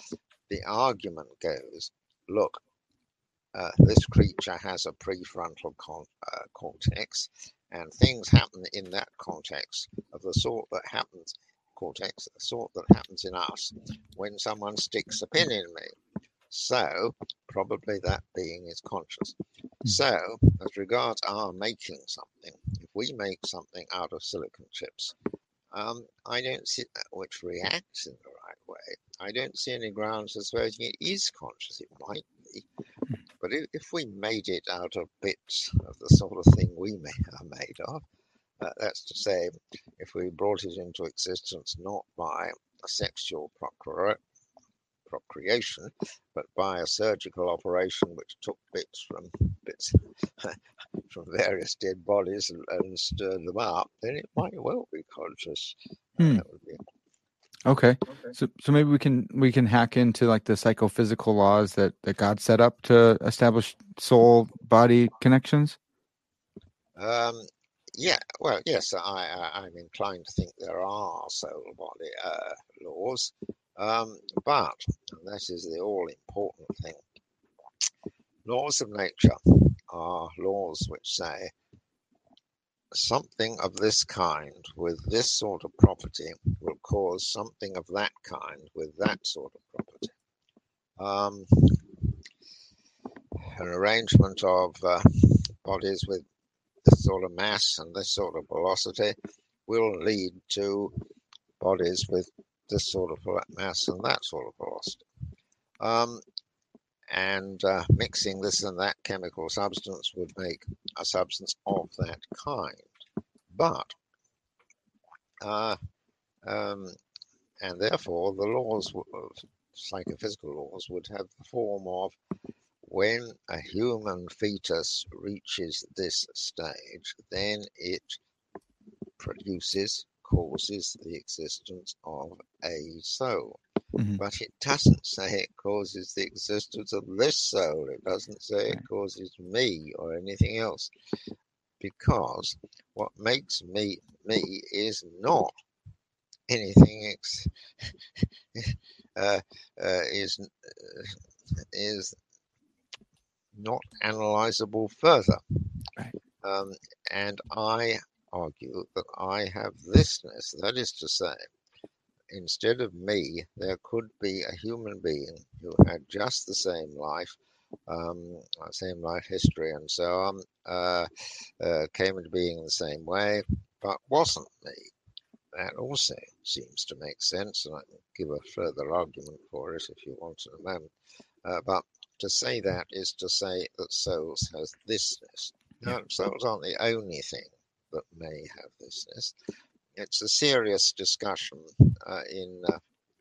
the argument goes, look, this creature has a prefrontal cortex, and things happen in that cortex of the sort that happens in us when someone sticks a pin in me. So probably that being is conscious. So as regards our making something, if we make something out of silicon chips, I don't see that which reacts in the right way. I don't see any grounds for supposing it is conscious. It might be. But But if we made it out of bits of the sort of thing we are made of, that's to say, if we brought it into existence not by a sexual procreation, but by a surgical operation which took bits from various dead bodies and stirred them up, then it might well be conscious. That would be Okay. So maybe we can hack into like the psychophysical laws that God set up to establish soul-body connections. Yes. I'm inclined to think there are soul-body laws, but and that is the all-important thing. Laws of nature are laws which say something of this kind with this sort of property will cause something of that kind with that sort of property. An arrangement of bodies with this sort of mass and this sort of velocity will lead to bodies with this sort of mass and that sort of velocity. And mixing this and that chemical substance would make a substance of that kind. But, and therefore the laws, psychophysical laws, would have the form of when a human fetus reaches this stage, then it causes the existence of a soul. Mm-hmm. But it doesn't say it causes the existence of this soul. It doesn't say it causes me or anything else. Because what makes me, me is not anything is not analyzable further. Right. And I argue that I have thisness, that is to say, instead of me, there could be a human being who had just the same life history and so on, came into being in the same way, but wasn't me. That also seems to make sense, and I can give a further argument for it if you want in a moment. But to say that is to say that souls has thisness. Now, souls aren't the only thing that may have thisness. It's a serious discussion in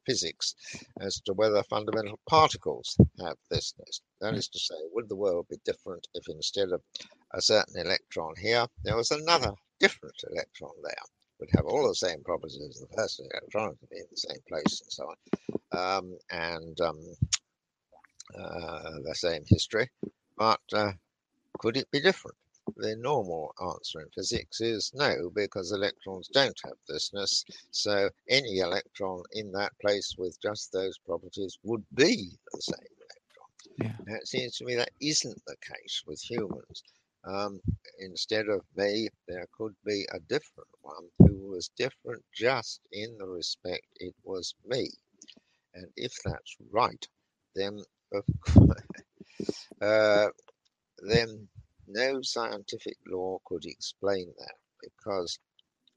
physics as to whether fundamental particles have thisness. That is to say, would the world be different if instead of a certain electron here, there was another different electron there? It would have all the same properties as the first electron, it would be in the same place and so on, the same history. But could it be different? The normal answer in physics is no, because electrons don't have thisness, so any electron in that place with just those properties would be the same electron. Now, it seems to me that isn't the case with humans. Instead of me, there could be a different one who was different just in the respect it was me. And if that's right, then of course, no scientific law could explain that, because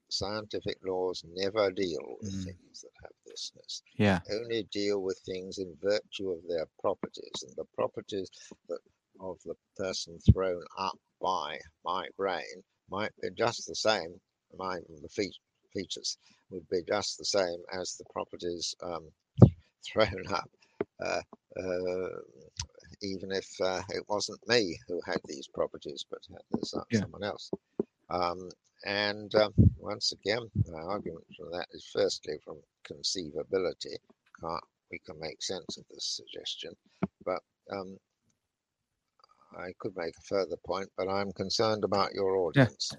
scientific laws never deal with things that have thisness. They only deal with things in virtue of their properties, and the properties of the person thrown up by my brain might be just the same. The features would be just the same as the properties thrown up. Even if it wasn't me who had these properties, but had this someone else. Once again, my argument for that is firstly from conceivability. We can make sense of this suggestion, but I could make a further point, but I'm concerned about your audience.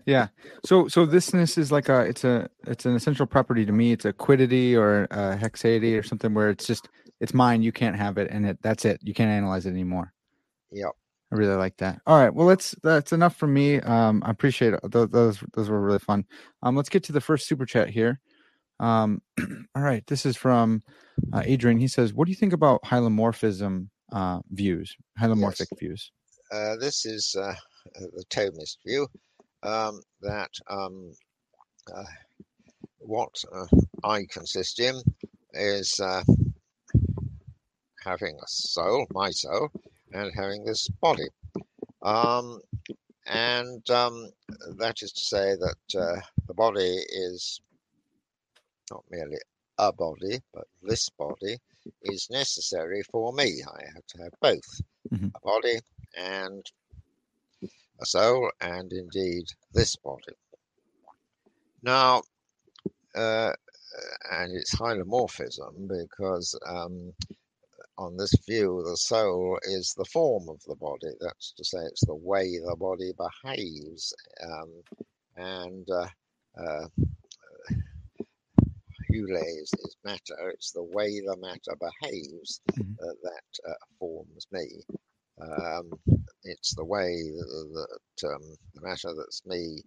So thisness is like it's an essential property to me. It's a quiddity or a hexadity or something where it's just, it's mine. You can't have it. And that's it. You can't analyze it anymore. Yeah. I really like that. All right. Well, that's enough for me. I appreciate it. Those were really fun. Let's get to the first super chat here. All right. This is from Adrian. He says, what do you think about hylomorphism views, hylomorphic views? This is the Thomist view that what I consist in is having a soul, my soul, and having this body. That is to say that the body is not merely a body, but this body is necessary for me. I have to have both, a body and a soul, and indeed this body. Now, and it's hylomorphism because on this view, the soul is the form of the body. That's to say, it's the way the body behaves. Hules is matter. It's the way the matter behaves that forms me. It's the way that the matter that's me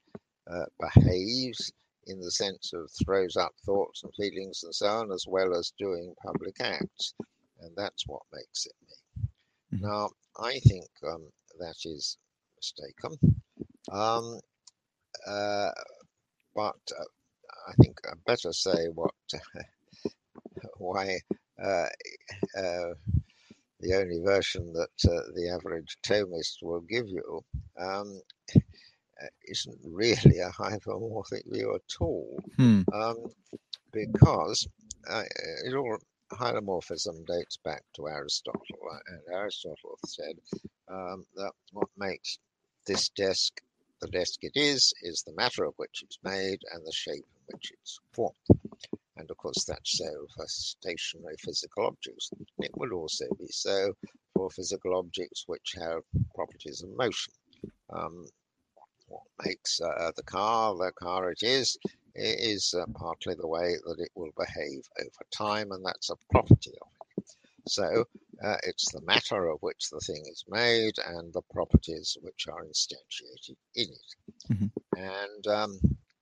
behaves in the sense of throws up thoughts and feelings and so on, as well as doing public acts. And that's what makes it me. Now, I think that is mistaken. But I think I'd better say why the only version that the average Thomist will give you isn't really a hypermorphic view at all, because it all... hylomorphism dates back to Aristotle, and Aristotle said that what makes this desk the desk it is the matter of which it's made and the shape in which it's formed. And of course that's so for stationary physical objects. It will also be so for physical objects which have properties of motion. What makes the car it is partly the way that it will behave over time, and that's a property of it. So it's the matter of which the thing is made and the properties which are instantiated in it. And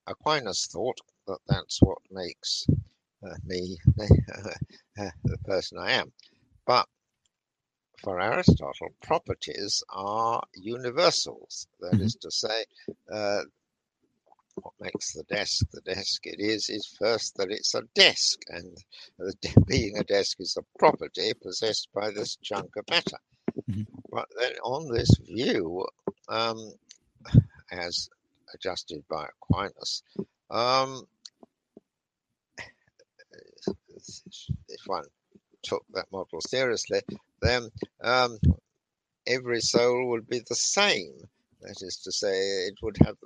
Aquinas thought that that's what makes me the person I am. But for Aristotle, properties are universals. That is to say, what makes the desk it is first that it's a desk, and being a desk is a property possessed by this chunk of matter. But then on this view, as adjusted by Aquinas, if one took that model seriously, then every soul would be the same. That is to say, it would have...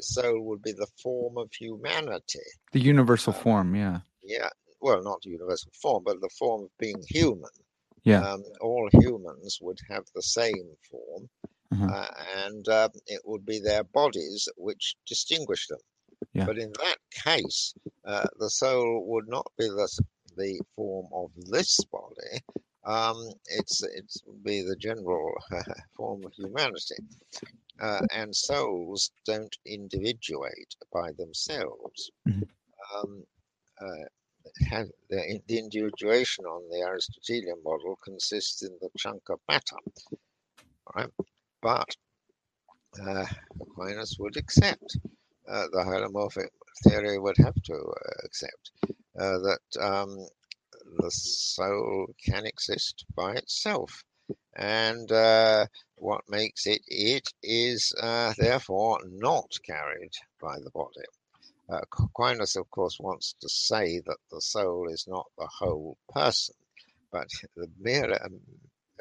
soul would be the form of humanity. The universal form, yeah. Yeah, well, not the universal form, but the form of being human. Yeah. All humans would have the same form, and it would be their bodies which distinguish them. Yeah. But in that case, the soul would not be the form of this body. It would be the general form of humanity. And souls don't individuate by themselves. The individuation on the Aristotelian model consists in the chunk of matter. Right? But Aquinas would accept, the hylomorphic theory would have to accept, that the soul can exist by itself. And what makes it is therefore not carried by the body. Aquinas, of course, wants to say that the soul is not the whole person, but the mere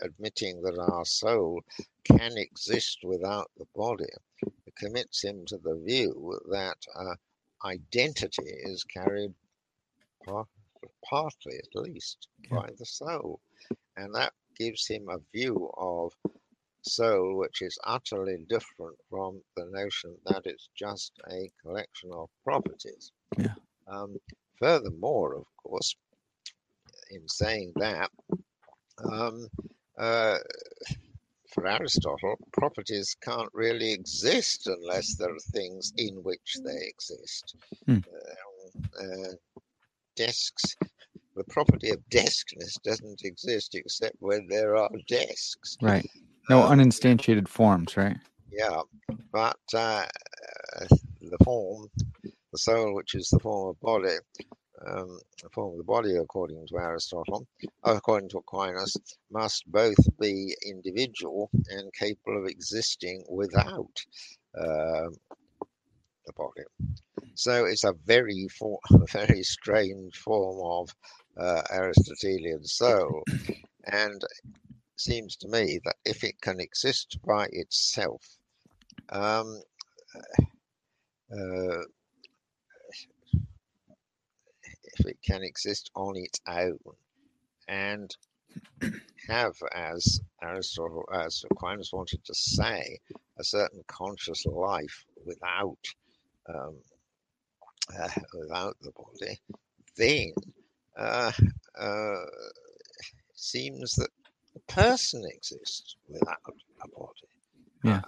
admitting that our soul can exist without the body commits him to the view that identity is carried partly, at least, by the soul. And that gives him a view of soul which is utterly different from the notion that it's just a collection of properties. Yeah. Furthermore, of course, in saying that, for Aristotle, properties can't really exist unless there are things in which they exist. Desks... The property of deskness doesn't exist except when there are desks. Right. No uninstantiated forms, right? Yeah. But the soul, which is the form of body, form of the body, according to Aristotle, according to Aquinas, must both be individual and capable of existing without the body. So it's a very strange form of Aristotelian soul, and it seems to me that if it can exist by itself, if it can exist on its own and have, as Aristotle, as Aquinas wanted to say, a certain conscious life without without the body, then it seems that a person exists without a body. Yeah.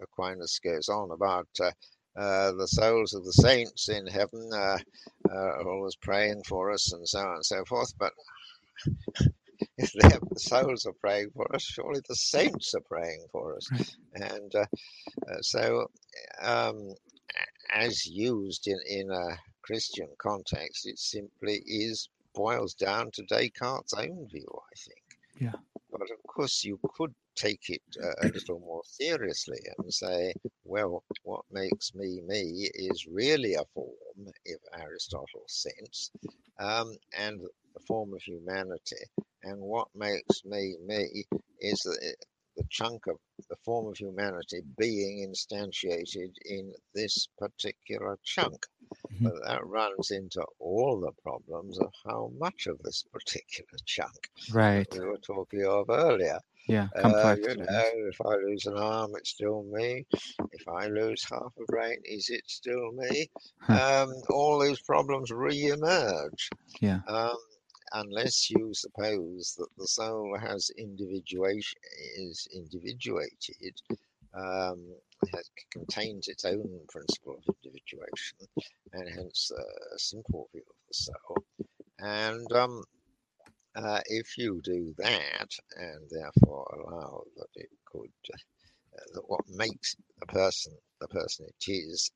Aquinas goes on about the souls of the saints in heaven are always praying for us, and so on and so forth. But if the souls are praying for us, surely the saints are praying for us. And as used in a Christian context, it simply boils down to Descartes' own view, I think. Yeah. But of course, you could take it a little more seriously and say, well, what makes me me is really a form, if Aristotle's sense, and a form of humanity. And what makes me me is the chunk of the form of humanity being instantiated in this particular chunk. Mm-hmm. But that runs into all the problems of how much of this particular chunk that we were talking of earlier. Yeah, if I lose an arm, it's still me. If I lose half a brain, is it still me? All these problems re-emerge. Yeah. Unless you suppose that the soul is individuated, contains its own principle of individuation, and hence a simple view of the soul. And if you do that, and therefore allow that it could, that what makes the person it is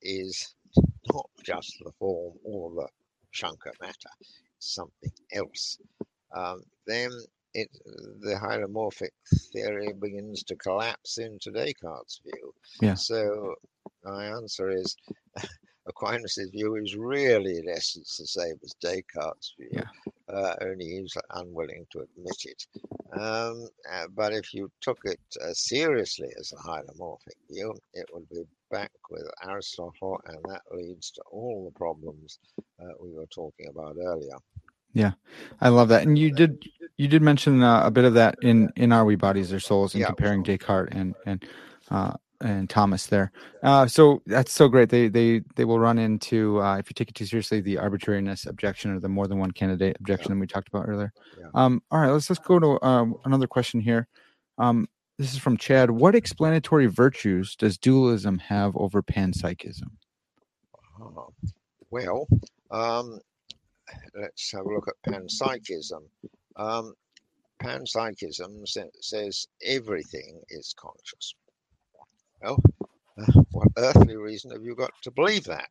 not just the form or the chunk of matter, something else, then the hylomorphic theory begins to collapse into Descartes' view. Yeah. So my answer is Aquinas' view is really, in essence, the same as Descartes' view, only he's unwilling to admit it. But if you took it seriously as a hylomorphic view, it would be back with Aristotle, and that leads to all the problems we were talking about earlier. Yeah, I love that. And you did mention a bit of that in Are We Bodies or Souls, and comparing Descartes and Thomist there. So that's so great. They will run into, if you take it too seriously, the arbitrariness objection or the more than one candidate objection that we talked about earlier. Yeah. All right, let's go to another question here. This is from Chad. What explanatory virtues does dualism have over panpsychism? Let's have a look at panpsychism. Panpsychism says everything is conscious. Well, what earthly reason have you got to believe that?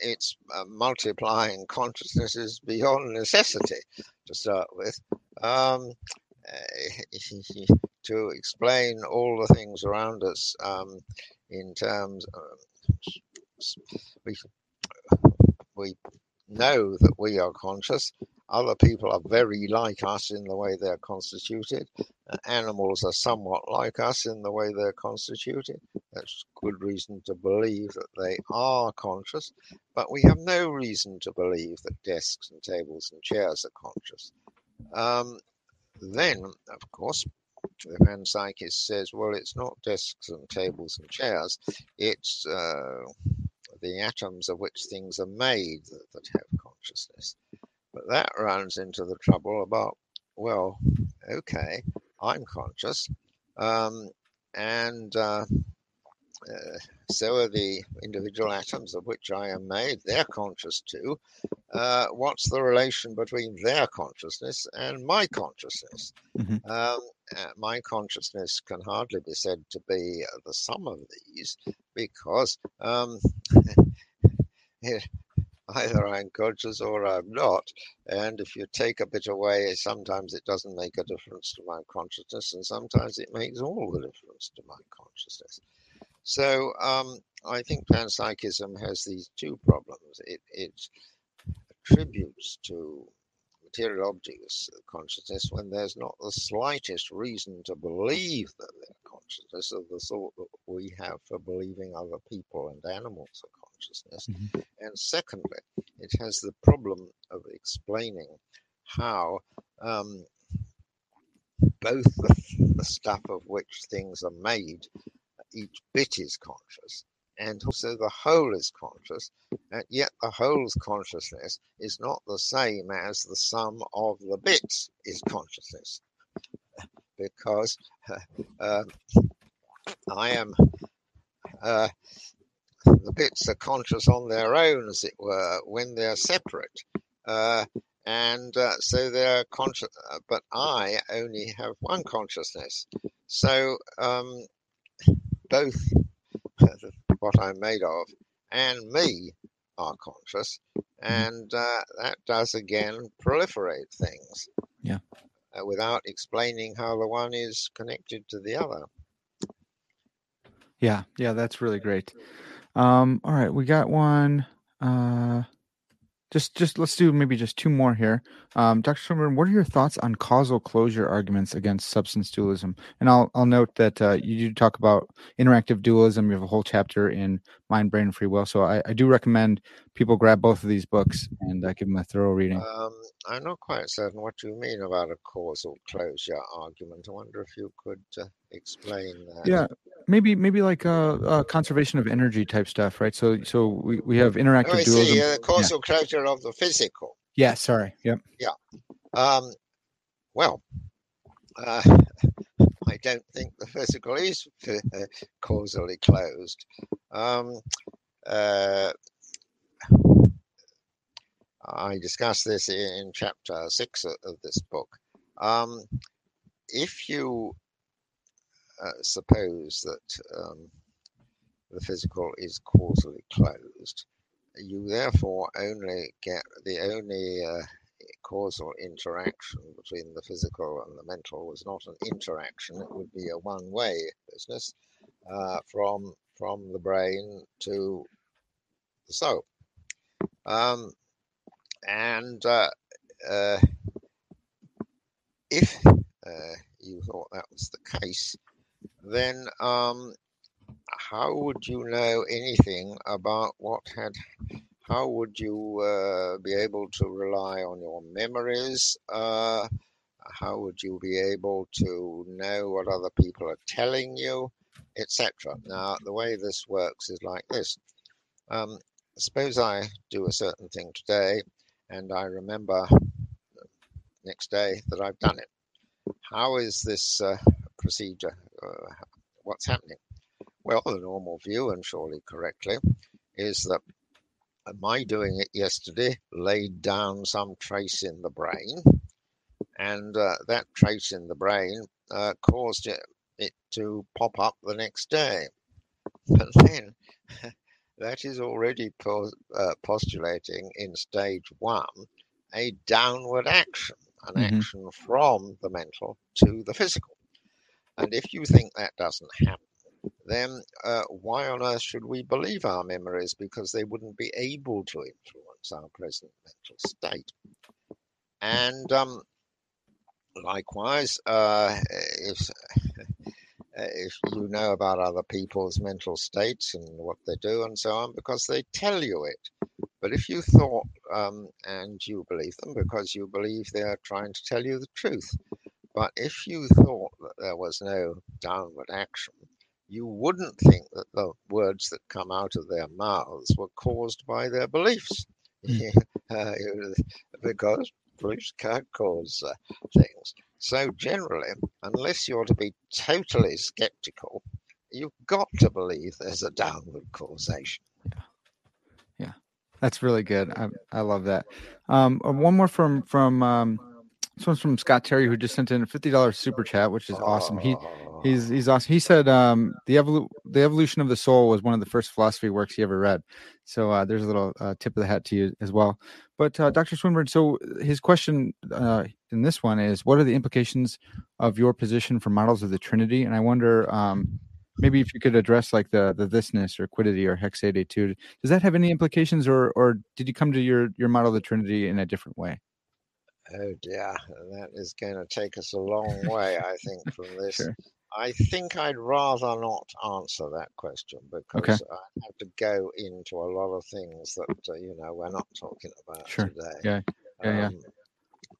It's multiplying consciousnesses beyond necessity to start with. To explain all the things around us in terms of, we know that we are conscious. Other people are very like us in the way they're constituted. Animals are somewhat like us in the way they're constituted. That's good reason to believe that they are conscious. But we have no reason to believe that desks and tables and chairs are conscious. Then, of course, the panpsychist says, well, it's not desks and tables and chairs. It's the atoms of which things are made that have consciousness. But that runs into the trouble about, well, okay, I'm conscious, and so are the individual atoms of which I am made. They're conscious too. What's the relation between their consciousness and my consciousness? Mm-hmm. my consciousness can hardly be said to be the sum of these, because either I'm conscious or I'm not. And if you take a bit away, sometimes it doesn't make a difference to my consciousness, and sometimes it makes all the difference to my consciousness. So I think panpsychism has these two problems. It attributes to material objects consciousness when there's not the slightest reason to believe that they're consciousness of the sort that we have for believing other people and animals are consciousness. Mm-hmm. And secondly, it has the problem of explaining how both the stuff of which things are made, each bit is conscious, and also the whole is conscious, and yet the whole's consciousness is not the same as the sum of the bits is consciousness, because I am the bits are conscious on their own, as it were, when they're separate, and so they're conscious, but I only have one consciousness. So both what I'm made of and me are conscious, and that does again proliferate things, without explaining how the one is connected to the other. Yeah, that's really great. All right, we got one. Just let's do maybe just two more here. Dr. Swinburne, what are your thoughts on causal closure arguments against substance dualism? And I'll note that you do talk about interactive dualism. You have a whole chapter in Mind, Brain, and Free Will. So I do recommend people grab both of these books and give them a thorough reading. I'm not quite certain what you mean about a causal closure argument. I wonder if you could explain that. Yeah, maybe like conservation of energy type stuff, right? So we have interactive dualism. The causal closure of the physical. Yeah, sorry. Yep. Yeah. I don't think the physical is causally closed. I discuss this in chapter 6 of this book. If you suppose that the physical is causally closed, you therefore only get the only causal interaction between the physical and the mental was not an interaction. It would be a one-way business from the brain to the soul. And if you thought that was the case, then how would you know anything about what had? How would you be able to rely on your memories? How would you be able to know what other people are telling you, etc.? Now, the way this works is like this. Suppose I do a certain thing today, and I remember next day that I've done it. How is this procedure? What's happening? Well, the normal view, and surely correctly, is that my doing it yesterday laid down some trace in the brain, and that trace in the brain caused it to pop up the next day. But then that is already postulating in stage 1 a downward action, an action from the mental to the physical. And if you think that doesn't happen, then why on earth should we believe our memories? Because they wouldn't be able to influence our present mental state. And likewise, if you know about other people's mental states and what they do and so on, because they tell you it. But if you thought and you believe them because you believe they are trying to tell you the truth, but if you thought that there was no downward action, you wouldn't think that the words that come out of their mouths were caused by their beliefs, because beliefs can't cause things. So generally, unless you're to be totally skeptical, you've got to believe there's a downward causation. Yeah, that's really good. I love that. One more from This one's from Scott Terry, who just sent in a $50 super chat, which is awesome. He's awesome. He said the evolution of the soul was one of the first philosophy works he ever read. So there's a little tip of the hat to you as well. But Dr. Swinburne, so his question in this one is, what are the implications of your position for models of the Trinity? And I wonder maybe if you could address like the thisness or quiddity or hexadeitude. Does that have any implications, or did you come to your model of the Trinity in a different way? Oh dear, that is going to take us a long way, I think, from this. Sure. I think I'd rather not answer that question because I have to go into a lot of things that we're not talking about today.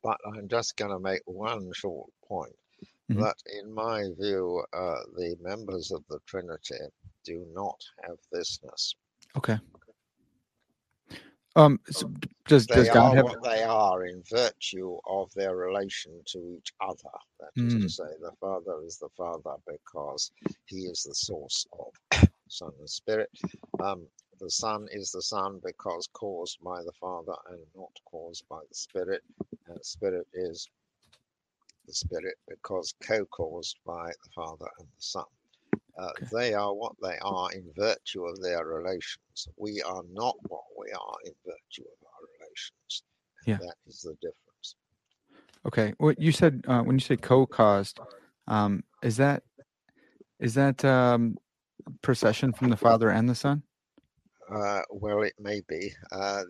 But I'm just going to make one short point that, in my view, the members of the Trinity do not have thisness. Okay. So does God have? They are in virtue of their relation to each other. That is to say, the Father is the Father because he is the source of Son and Spirit. The Son is the Son because caused by the Father and not caused by the Spirit. And the Spirit is the Spirit because co-caused by the Father and the Son. They are what they are in virtue of their relations. We are not what we are in virtue of our relations. And that is the difference. Okay. Well, you said when you say co-caused, is that procession from the Father and the Son? Well, it may be.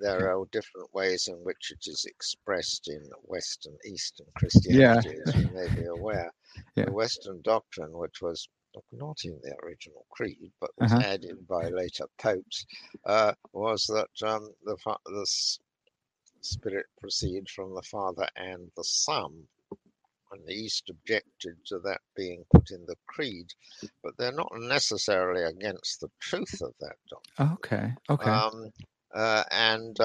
There are different ways in which it is expressed in Western, Eastern Christianity, as you may be aware. The Western doctrine, which was not in the original creed, but was added by later popes, was that the Spirit proceeds from the Father and the Son. And the East objected to that being put in the creed, but they're not necessarily against the truth of that doctrine. Okay. And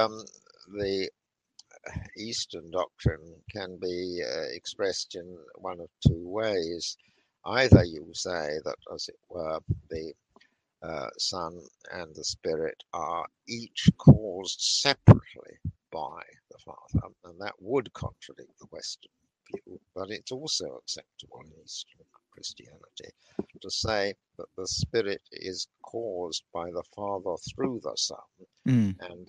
the Eastern doctrine can be expressed in one of two ways. Either you say that, as it were, the Son and the Spirit are each caused separately by the Father, and that would contradict the Western view, but it's also acceptable in Eastern Christianity to say that the Spirit is caused by the Father through the Son, and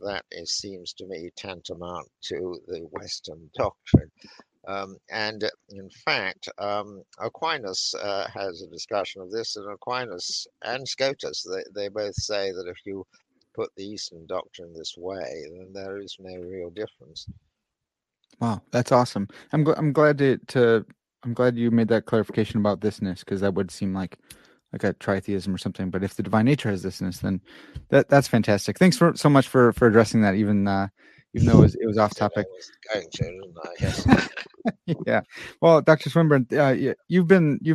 that seems to me tantamount to the Western doctrine. And in fact, Aquinas has a discussion of this, and Aquinas and Scotus, they both say that if you put the Eastern doctrine this way, then there is no real difference. Wow, that's awesome. I'm glad you made that clarification about thisness, because that would seem like a tritheism or something. But if the divine nature has thisness, then that's fantastic. Thanks so much for addressing that, even though it was off topic. Yeah. Well, Dr. Swinburne, you've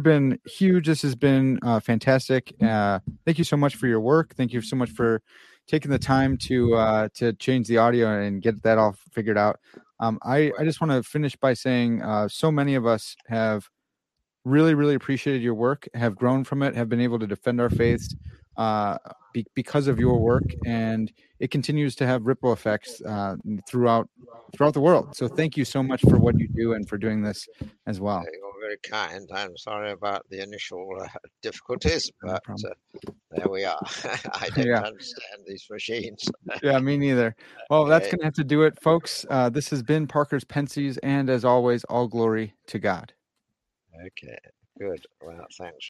been huge. This has been fantastic. Thank you so much for your work. Thank you so much for taking the time to change the audio and get that all figured out. I just want to finish by saying so many of us have really, really appreciated your work, have grown from it, have been able to defend our faiths because of your work, and it continues to have ripple effects throughout the world. So thank you so much for what you do and for doing this as well. You're very kind. I'm sorry about the initial difficulties, but there we are. I don't understand these machines. Yeah, me neither. Well, that's going to have to do it, folks. This has been Parker's Pensées, and as always, all glory to God. Okay, good. Well, thanks.